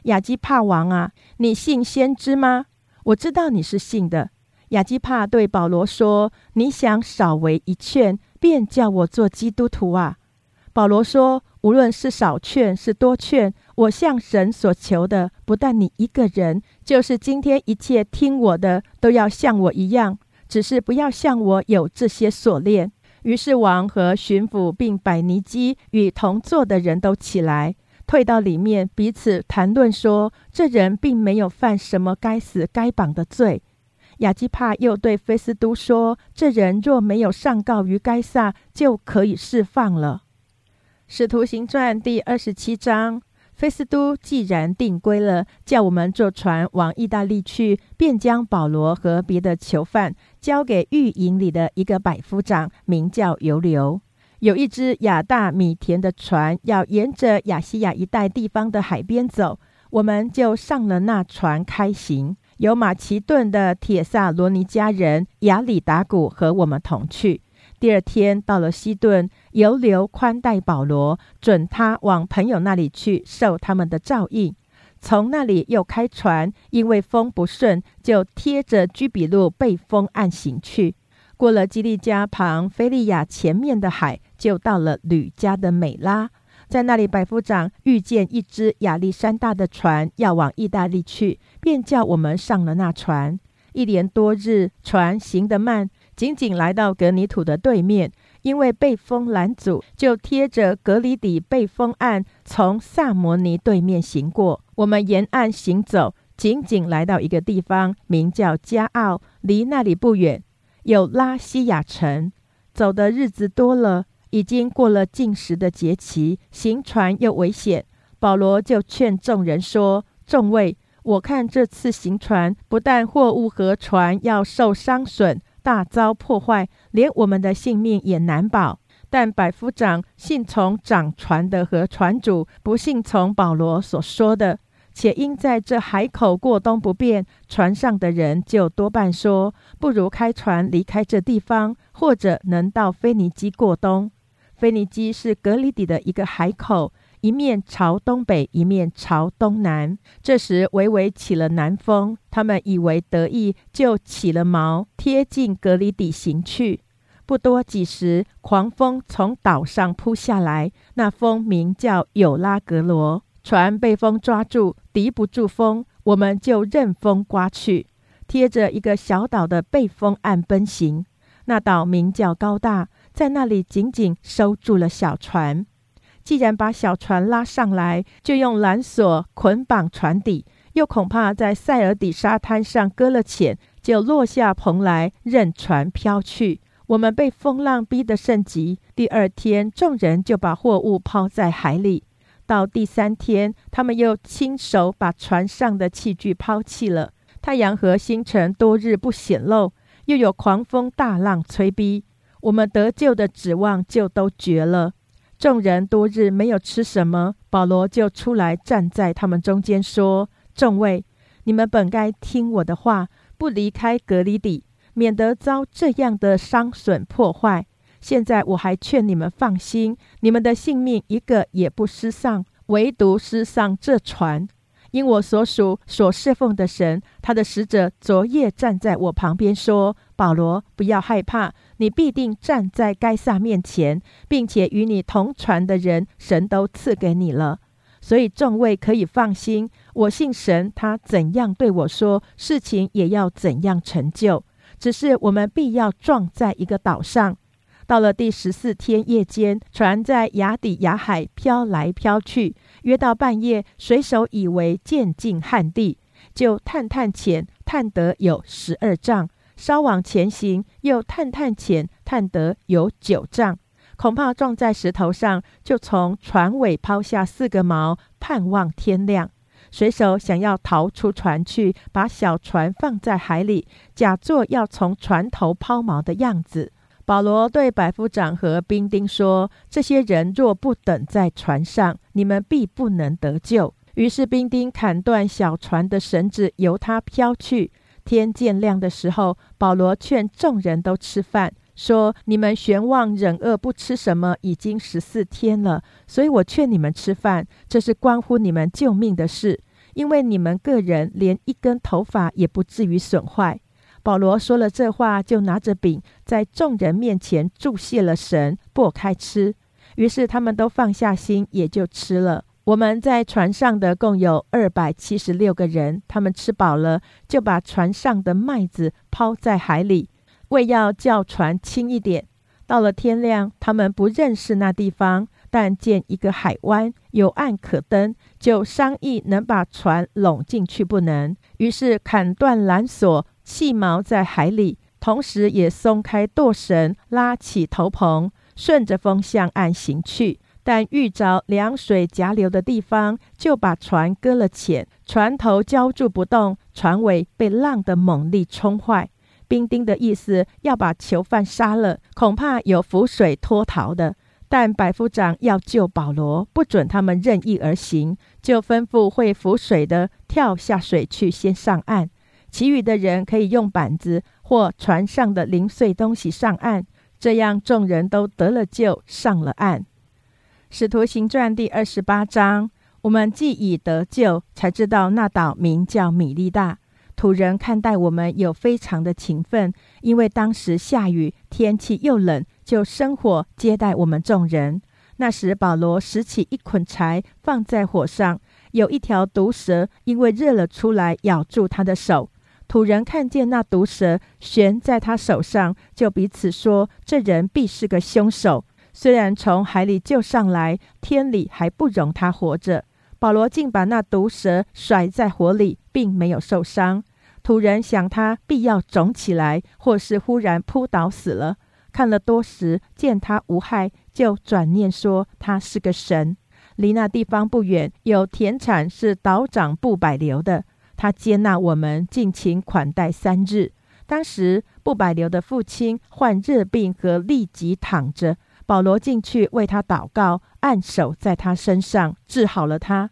亚基帕王啊，你信先知吗？我知道你是信的。亚基帕对保罗说：你想少为一劝，便叫我做基督徒啊？保罗说：无论是少劝是多劝，我向神所求的，不但你一个人，就是今天一切听我的，都要像我一样，只是不要像我有这些锁链。于是王和巡抚并百尼基与同坐的人都起来，退到里面，彼此谈论说，这人并没有犯什么该死该绑的罪。亚基帕又对菲斯都说：这人若没有上告于该撒，就可以释放了。使徒行传第二十七章，菲斯都既然定规了，叫我们坐船往意大利去，便将保罗和别的囚犯交给狱营里的一个百夫长，名叫尤流。有一只亚大米田的船要沿着亚细亚一带地方的海边走，我们就上了那船开行。有马其顿的帖撒罗尼迦人雅里达古和我们同去。第二天到了西顿，犹流宽待保罗，准他往朋友那里去受他们的照应。从那里又开船，因为风不顺，就贴着居比路背风岸行去。过了基利家旁非利亚前面的海，就到了吕家的美拉。在那里，百夫长遇见一只亚历山大的船，要往意大利去，便叫我们上了那船。一连多日，船行得慢，仅仅来到格尼土的对面，因为被风拦阻，就贴着格里底被风岸，从萨摩尼对面行过。我们沿岸行走，仅仅来到一个地方，名叫加奥，离那里不远，有拉西亚城。走的日子多了，已经过了禁食的节期，行船又危险。保罗就劝众人说：众位，我看这次行船，不但货物和船要受伤损，大遭破坏，连我们的性命也难保。但百夫长信从掌船的和船主，不信从保罗所说的，且因在这海口过冬不便，船上的人就多半说，不如开船离开这地方，或者能到腓尼基过冬。腓尼基是革哩底的一个海口，一面朝东北，一面朝东南。这时微微起了南风，他们以为得意，就起了锚，贴近革哩底行去。不多几时，狂风从岛上扑下来，那风名叫友拉格罗。船被风抓住，敌不住风，我们就任风刮去，贴着一个小岛的背风岸奔行。那岛名叫高大，在那里紧紧收住了小船。既然把小船拉上来，就用缆索捆绑船底，又恐怕在塞尔底沙滩上搁了浅，就落下蓬来，任船飘去。我们被风浪逼得甚急。第二天，众人就把货物抛在海里。到第三天，他们又亲手把船上的器具抛弃了。太阳和星辰多日不显露，又有狂风大浪催逼，我们得救的指望就都绝了。众人多日没有吃什么，保罗就出来站在他们中间说：众位，你们本该听我的话，不离开革哩底，免得遭这样的伤损破坏。现在我还劝你们放心，你们的性命一个也不失丧，唯独失丧这船。因我所属所侍奉的神，他的使者昨夜站在我旁边说：保罗，不要害怕，你必定站在该撒面前，并且与你同船的人，神都赐给你了。所以众位可以放心，我信神，他怎样对我说，事情也要怎样成就。只是我们必要撞在一个岛上。到了第十四天夜间，船在雅底亚海飘来飘去，约到半夜，水手以为渐近旱地，就探探浅，探得有十二丈；稍往前行，又探探浅，探得有九丈。恐怕撞在石头上，就从船尾抛下四个锚，盼望天亮。水手想要逃出船去，把小船放在海里，假作要从船头抛锚的样子。保罗对百夫长和兵丁说：这些人若不等在船上，你们必不能得救。于是兵丁砍断小船的绳子，由它飘去。天渐亮的时候，保罗劝众人都吃饭，说：你们悬望忍饿不吃什么，已经十四天了，所以我劝你们吃饭，这是关乎你们救命的事，因为你们个人连一根头发也不至于损坏。保罗说了这话，就拿着饼在众人面前祝谢了神，擘开吃。于是他们都放下心，也就吃了。我们在船上的共有二百七十六个人，他们吃饱了，就把船上的麦子抛在海里，为要叫船轻一点。到了天亮，他们不认识那地方，但见一个海湾，有岸可登，就商议能把船拢进去不能。于是砍断缆索，弃锚在海里，同时也松开舵绳，拉起头篷，顺着风向岸行去。但遇着两水夹流的地方，就把船搁了浅，船头浇住不动，船尾被浪的猛力冲坏。兵丁的意思要把囚犯杀了，恐怕有浮水脱逃的。但百夫长要救保罗，不准他们任意而行，就吩咐会浮水的跳下水去，先上岸。其余的人可以用板子或船上的零碎东西上岸，这样众人都得了救，上了岸。使徒行传第二十八章，我们既已得救，才知道那岛名叫米利大。土人看待我们有非常的勤奋，因为当时下雨，天气又冷，就生火接待我们众人。那时保罗拾起一捆柴放在火上，有一条毒蛇因为热了出来，咬住他的手。土人看见那毒蛇悬在他手上，就彼此说，这人必是个凶手，虽然从海里救上来，天理还不容他活着。保罗竟把那毒蛇甩在火里，并没有受伤。土人想他必要肿起来，或是忽然扑倒死了。看了多时，见他无害，就转念说他是个神。离那地方不远，有田产是岛长布百流的，他接纳我们，尽情款待三日。当时布百流的父亲患热病和痢疾躺着，保罗进去为他祷告，按手在他身上，治好了他。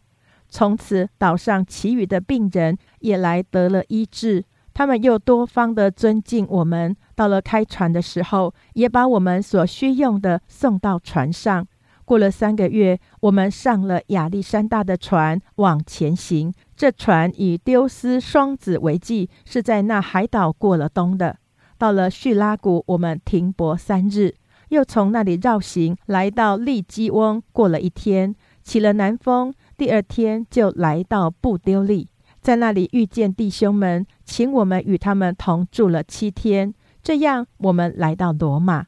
从此岛上其余的病人也来得了医治，他们又多方的尊敬我们，到了开船的时候，也把我们所需用的送到船上。过了三个月，我们上了亚历山大的船，往前行。这船以丢斯双子为记，是在那海岛过了冬的。到了叙拉古，我们停泊三日，又从那里绕行，来到利基翁，过了一天，起了南风。第二天就来到布丢利，在那里遇见弟兄们，请我们与他们同住了七天。这样我们来到罗马，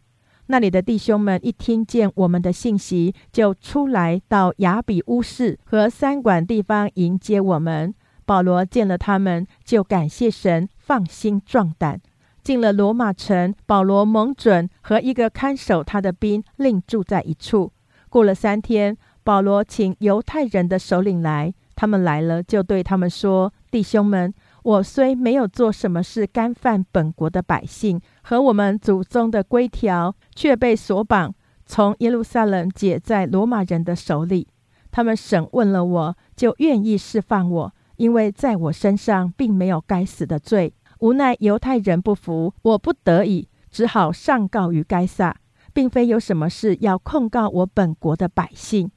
那里的弟兄们一听见我们的信息，就出来到雅比乌市和三馆地方迎接我们。保罗见了他们，就感谢神，放心壮胆。进了罗马城，保罗蒙准和一个看守他的兵另住在一处。过了三天，保罗请犹太人的首领来，他们来了，就对他们说，弟兄们，我虽没有做什么事干犯本国的百姓和我们祖宗的规条，却被锁绑，从耶路撒冷解在罗马人的手里。他们审问了我，就愿意释放我，因为在我身上并没有该死的罪。无奈犹太人不服，我不得已，只好上告于该撒，并非有什么事要控告我本国的百姓。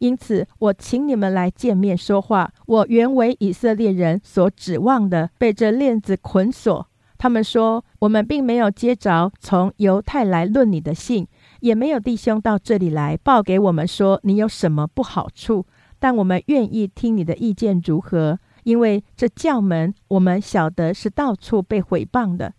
因此我请你们来见面说话，我原为以色列人所指望的，被这链子捆锁。他们说，我们并没有接着从犹太来论你的信，也没有弟兄到这里来报给我们说你有什么不好处，但我们愿意听你的意见如何，因为这教门我们晓得是到处被毁谤的。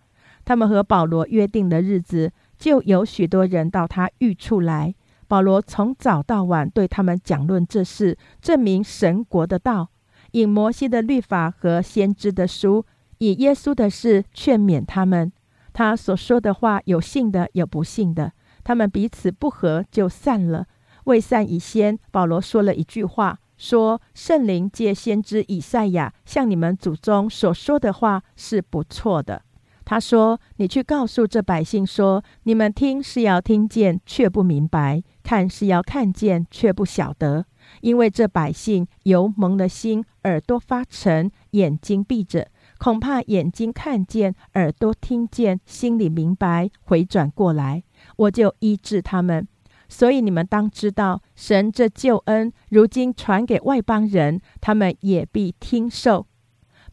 他们和保罗约定的日子，就有许多人到他御处来。保罗从早到晚对他们讲论这事，证明神国的道，以摩西的律法和先知的书，以耶稣的事劝勉他们。他所说的话有信的，有不信的，他们彼此不和，就散了。未散以先，保罗说了一句话，说，圣灵借先知以赛亚向你们祖宗所说的话是不错的。他说，你去告诉这百姓说，你们听是要听见，却不明白，看是要看见，却不晓得，因为这百姓油蒙了心，耳朵发沉，眼睛闭着，恐怕眼睛看见，耳朵听见，心里明白，回转过来，我就医治他们。所以你们当知道，神这救恩如今传给外邦人，他们也必听受。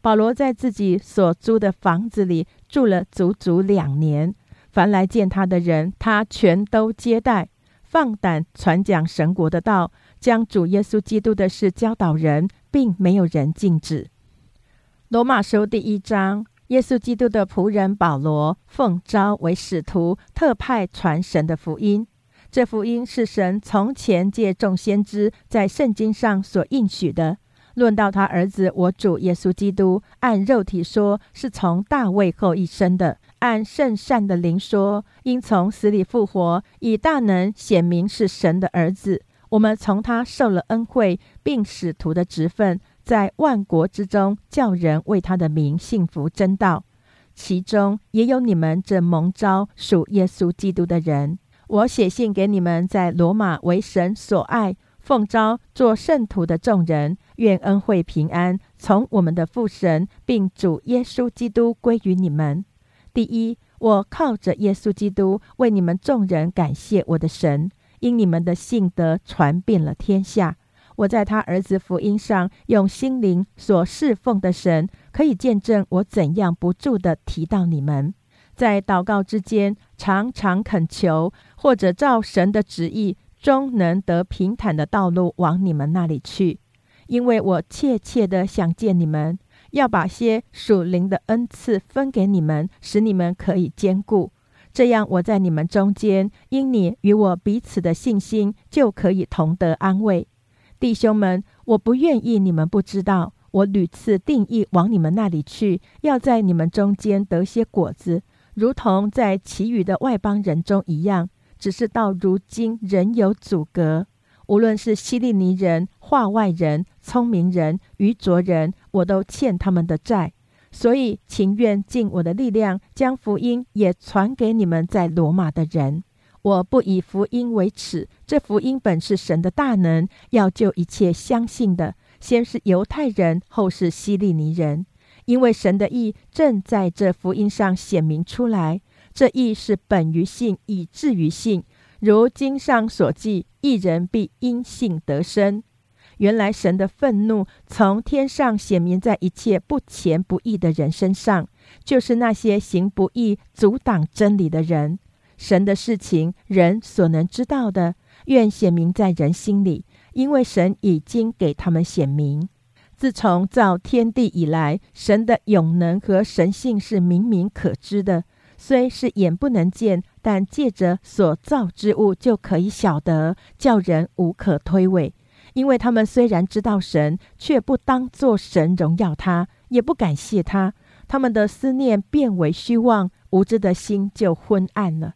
保罗在自己所租的房子里住了足足两年，凡来见他的人，他全都接待，放胆传讲神国的道，将主耶稣基督的事教导人，并没有人禁止。罗马书第一章，耶稣基督的仆人保罗，奉召为使徒，特派传神的福音。这福音是神从前借众先知在圣经上所应许的。论到他儿子我主耶稣基督，按肉体说是从大卫后裔生的，按圣善的灵说因从死里复活，以大能显明是神的儿子。我们从他受了恩惠，并使徒的职分，在万国之中叫人为他的名信服真道，其中也有你们这蒙召属耶稣基督的人。我写信给你们在罗马为神所爱，奉召做圣徒的众人，愿恩惠平安从我们的父神并主耶稣基督归于你们。第一，我靠着耶稣基督为你们众人感谢我的神，因你们的信德传遍了天下。我在他儿子福音上用心灵所侍奉的神，可以见证我怎样不住地提到你们，在祷告之间常常恳求，或者照神的旨意终能得平坦的道路往你们那里去。因为我切切地想见你们，要把些属灵的恩赐分给你们，使你们可以坚固。这样我在你们中间，因你与我彼此的信心，就可以同得安慰。弟兄们，我不愿意你们不知道，我屡次定义往你们那里去，要在你们中间得些果子，如同在其余的外邦人中一样，只是到如今仍有阻隔。无论是希利尼人、化外人、聪明人、愚拙人，我都欠他们的债，所以情愿尽我的力量，将福音也传给你们在罗马的人。我不以福音为耻，这福音本是神的大能，要救一切相信的，先是犹太人，后是希利尼人。因为神的义正在这福音上显明出来，这义是本于信，以至于信，如经上所记，义人必因信得生。原来神的愤怒从天上显明在一切不虔不义的人身上，就是那些行不义、阻挡真理的人。神的事情，人所能知道的，愿显明在人心里，因为神已经给他们显明。自从造天地以来，神的永能和神性是明明可知的，虽是眼不能见，但借着所造之物就可以晓得，叫人无可推诿。因为他们虽然知道神，却不当作神荣耀他，也不感谢他，他们的思念变为虚妄，无知的心就昏暗了。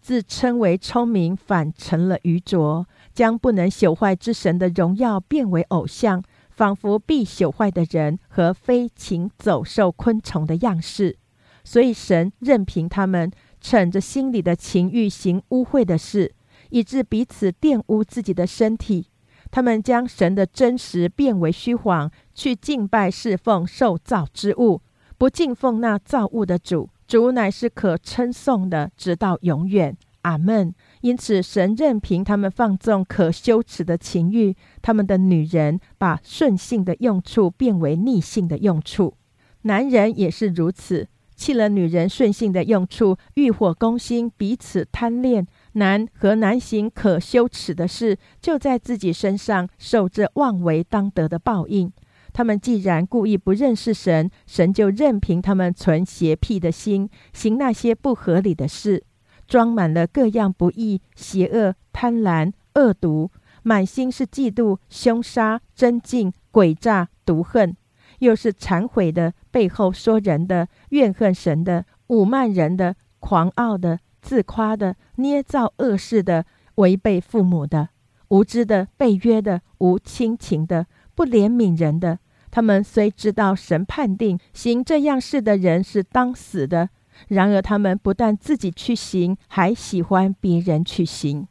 自称为聪明，反成了愚拙，将不能朽坏之神的荣耀变为偶像，仿佛必朽坏的人和飞禽走兽昆虫的样式。所以神任凭他们逞着心里的情欲行污秽的事，以致彼此玷污自己的身体。他们将神的真实变为虚谎，去敬拜侍奉受造之物，不敬奉那造物的主。主乃是可称颂的，直到永远。阿们。因此神任凭他们放纵可羞耻的情欲，他们的女人把顺性的用处变为逆性的用处，男人也是如此，弃了女人顺性的用处，欲火攻心，彼此贪恋，男和男行可羞耻的事，就在自己身上受着妄为当得的报应。他们既然故意不认识神，神就任凭他们存邪僻的心，行那些不合理的事，装满了各样不义、邪恶、贪婪、恶毒，满心是嫉妒、凶杀、争竞、诡诈、毒恨，又是忏悔的、背后说人的、怨恨神的、侮慢人的、狂傲的、自夸的、捏造恶事的、违背父母的、无知的、背约的、无亲情的、不怜悯人的。他们虽知道神判定行这样事的人是当死的，然而他们不但自己去行，还喜欢别人去行。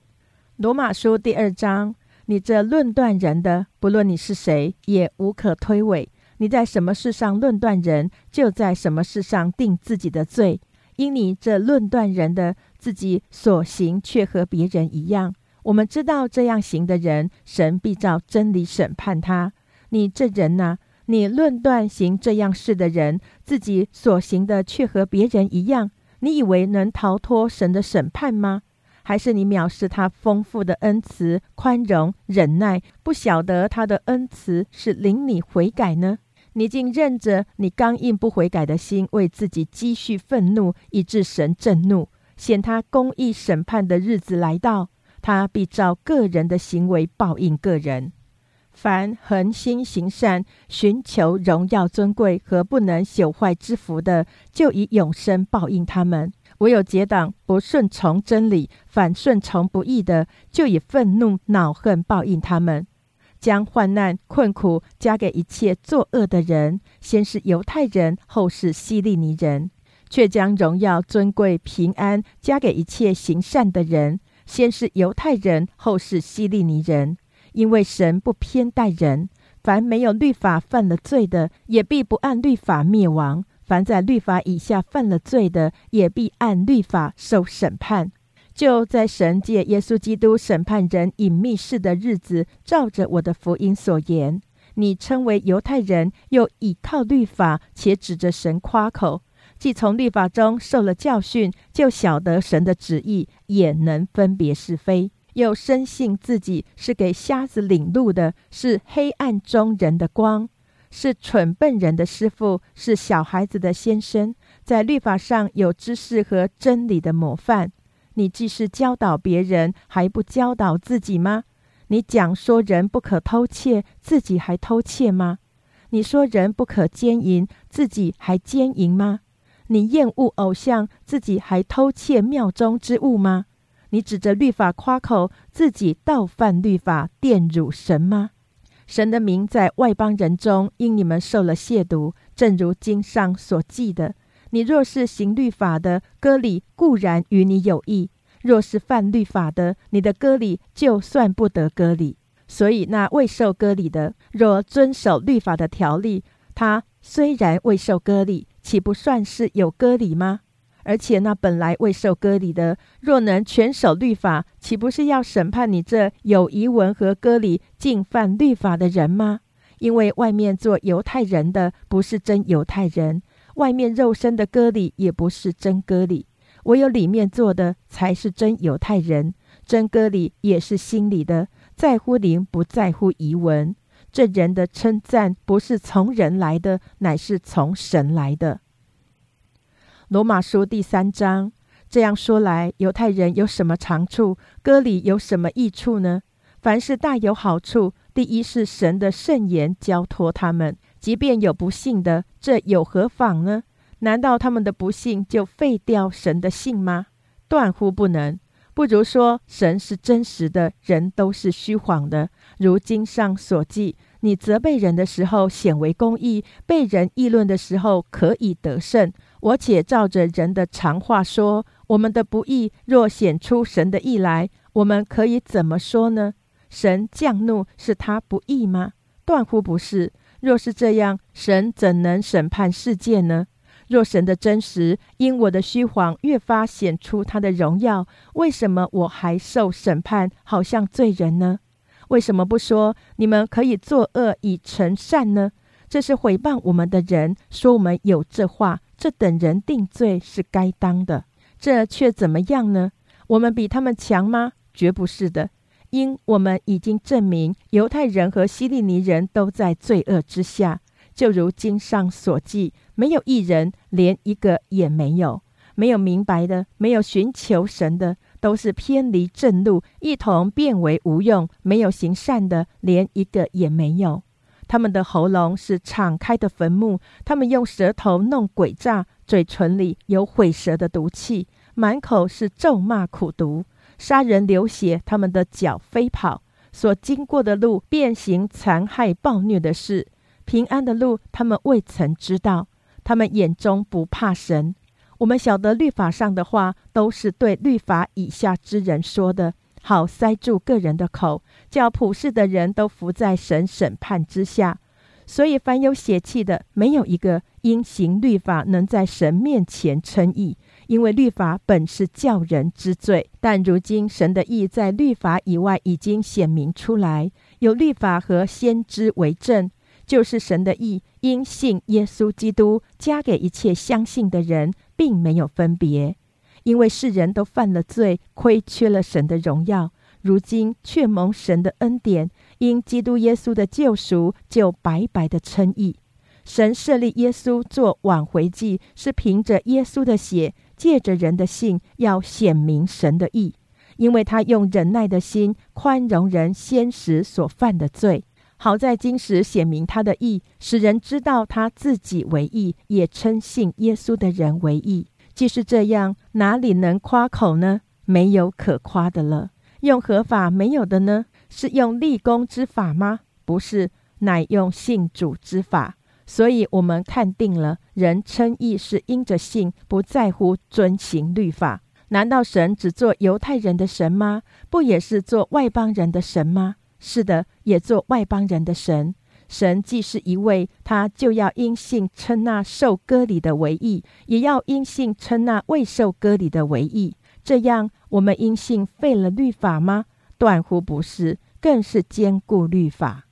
罗马书第二章，你这论断人的，不论你是谁，也无可推诿。你在什么事上论断人，就在什么事上定自己的罪。因你这论断人的，自己所行却和别人一样。我们知道这样行的人，神必照真理审判他。你这人啊，你论断行这样事的人，自己所行的却和别人一样，你以为能逃脱神的审判吗？还是你藐视他丰富的恩慈、宽容、忍耐，不晓得他的恩慈是领你悔改呢？你竟任着你刚硬不悔改的心，为自己积蓄愤怒，以致神震怒，显他公义审判的日子来到。他必照个人的行为报应个人。凡恒心行善，寻求荣耀尊贵和不能朽坏之福的，就以永生报应他们。唯有结党不顺从真理，反顺从不义的，就以愤怒恼恨报应他们。将患难困苦加给一切作恶的人，先是犹太人，后是希利尼人；却将荣耀尊贵平安加给一切行善的人，先是犹太人，后是希利尼人。因为神不偏待人，凡没有律法犯了罪的，也必不按律法灭亡；凡在律法以下犯了罪的，也必按律法受审判。就在神借耶稣基督审判人隐秘事的日子，照着我的福音所言，你称为犹太人，又倚靠律法，且指着神夸口，既从律法中受了教训，就晓得神的旨意，也能分别是非，又深信自己是给瞎子领路的，是黑暗中人的光，是蠢笨人的师傅，是小孩子的先生，在律法上有知识和真理的模范。你既是教导别人，还不教导自己吗？你讲说人不可偷窃，自己还偷窃吗？你说人不可奸淫，自己还奸淫吗？你厌恶偶像，自己还偷窃庙中之物吗？你指着律法夸口，自己倒犯律法，玷辱神吗？神的名在外邦人中因你们受了亵渎，正如经上所记的，你若是行律法的，割礼固然与你有益；若是犯律法的，你的割礼就算不得割礼。所以那未受割礼的，若遵守律法的条例，他虽然未受割礼，岂不算是有割礼吗？而且那本来未受割礼的，若能全守律法，岂不是要审判你这有遗文和割礼竟犯律法的人吗？因为外面做犹太人的，不是真犹太人；外面肉身的割礼，也不是真割礼。唯有里面做的，才是真犹太人。真割礼也是心里的，在乎灵，不在乎遗文。这人的称赞不是从人来的，乃是从神来的。罗马书第三章，这样说来，犹太人有什么长处？割礼有什么益处呢？凡事大有好处。第一是神的圣言交托他们，即便有不信的，这有何妨呢？难道他们的不信就废掉神的信吗？断乎不能。不如说神是真实的，人都是虚谎的。如经上所记，你责备人的时候显为公义，被人议论的时候可以得胜。我且照着人的常话说，我们的不义若显出神的义来，我们可以怎么说呢？神降怒是他不义吗？断乎不是。若是这样，神怎能审判世界呢？若神的真实因我的虚谎越发显出他的荣耀，为什么我还受审判，好像罪人呢？为什么不说你们可以作恶以成善呢？这是毁谤我们的人，说我们有这话，这等人定罪是该当的。这却怎么样呢？我们比他们强吗？绝不是的。因我们已经证明，犹太人和希利尼人都在罪恶之下。就如经上所记，没有一人，连一个也没有。没有明白的，没有寻求神的，都是偏离正路，一同变为无用。没有行善的，连一个也没有。他们的喉咙是敞开的坟墓，他们用舌头弄诡诈，嘴唇里有毁舌的毒气，满口是咒骂苦毒，杀人流血，他们的脚飞跑，所经过的路便行残害暴虐的事，平安的路他们未曾知道，他们眼中不怕神。我们晓得律法上的话都是对律法以下之人说的，好塞住个人的口，叫普世的人都伏在神审判之下。所以凡有血气的，没有一个因行律法能在神面前称义，因为律法本是叫人之罪。但如今神的义在律法以外已经显明出来，有律法和先知为证，就是神的义因信耶稣基督加给一切相信的人，并没有分别。因为世人都犯了罪，亏缺了神的荣耀，如今却蒙神的恩典，因基督耶稣的救赎，就白白的称义。神设立耶稣做挽回祭，是凭着耶稣的血，借着人的信，要显明神的义，因为他用忍耐的心宽容人先时所犯的罪，好在今时显明他的义，使人知道他自己为义，也称信耶稣的人为义。既是这样，哪里能夸口呢？没有可夸的了。用何法没有的呢？是用立功之法吗？不是，乃用信主之法。所以我们看定了，人称义是因着信，不在乎遵行律法。难道神只做犹太人的神吗？不也是做外邦人的神吗？是的，也做外邦人的神。神既是一位，他就要因信称那受割礼的为义，也要因信称那未受割礼的为义。这样，我们因信废了律法吗？断乎不是，更是坚固律法。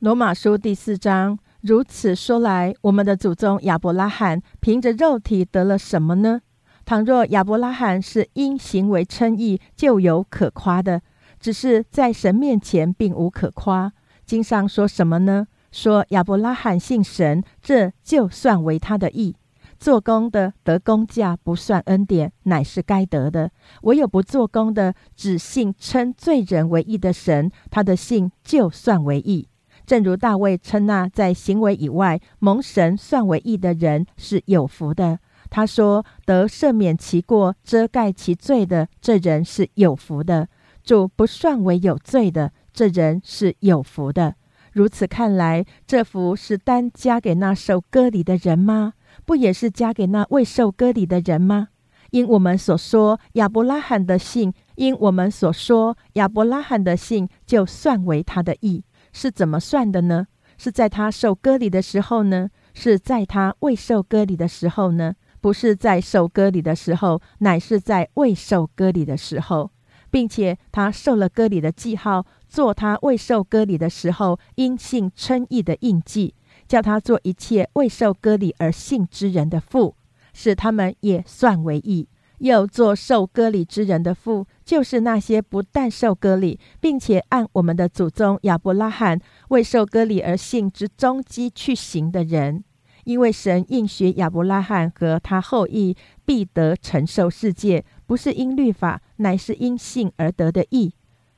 罗马书第四章，如此说来，我们的祖宗亚伯拉罕凭着肉体得了什么呢？倘若亚伯拉罕是因行为称义，就有可夸的，只是在神面前并无可夸。经上说什么呢？说亚伯拉罕信神，这就算为他的义。做工的得工价，不算恩典，乃是该得的；唯有不做工的，只信称罪人为义的神，他的信就算为义。正如大卫称那在行为以外蒙神算为义的人是有福的，他说得赦免其过遮盖其罪的这人是有福的，主不算为有罪的这人是有福的。如此看来，这福是单加给那受割礼的人吗？不也是加给那未受割礼的人吗？因我们所说亚伯拉罕的信，因我们所说亚伯拉罕的信就算为他的义。是怎么算的呢？是在他受割礼的时候呢？是在他未受割礼的时候呢？不是在受割礼的时候，乃是在未受割礼的时候。并且他受了割礼的记号，做他未受割礼的时候因信称义的印记，叫他做一切未受割礼而信之人的父，使他们也算为义。又做受割礼之人的父，就是那些不但受割礼，并且按我们的祖宗亚伯拉罕未受割礼而信之踪迹去行的人。因为神应许亚伯拉罕和他后裔必得承受世界，不是因律法，乃是因信而得的义。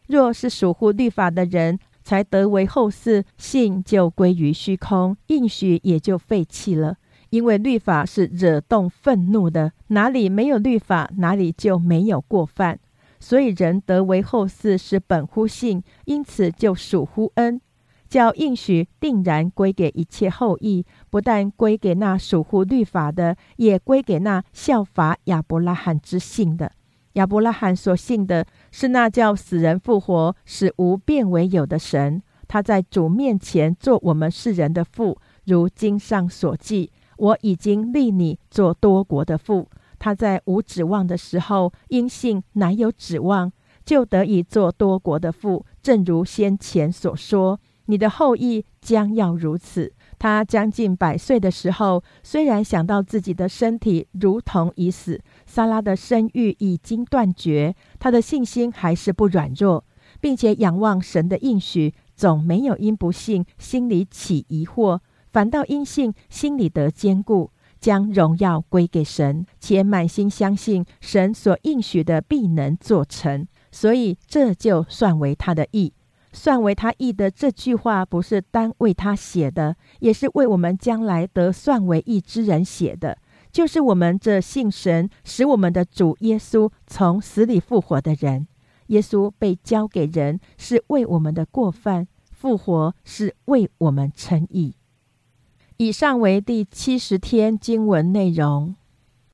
若是属乎律法的人才得为后嗣，信就归于虚空，应许也就废弃了。因为律法是惹动愤怒的，哪里没有律法，哪里就没有过犯。所以人得为后嗣是本乎信，因此就属乎恩，叫应许定然归给一切后裔，不但归给那属乎律法的，也归给那效法亚伯拉罕之信的。亚伯拉罕所信的是那叫死人复活，使无变为有的神。他在主面前做我们世人的父，如经上所记，我已经立你做多国的父。他在无指望的时候，因信乃有指望，就得以做多国的父，正如先前所说，你的后裔将要如此。他将近百岁的时候，虽然想到自己的身体如同已死，撒拉的生育已经断绝，他的信心还是不软弱，并且仰望神的应许，总没有因不信心里起疑惑，反倒因信心里得坚固，将荣耀归给神，且满心相信神所应许的必能做成，所以这就算为他的义。算为他义的这句话，不是单为他写的，也是为我们将来得算为义之人写的，就是我们这信神使我们的主耶稣从死里复活的人。耶稣被交给人，是为我们的过犯；复活是为我们称义。以上为第七十天经文内容。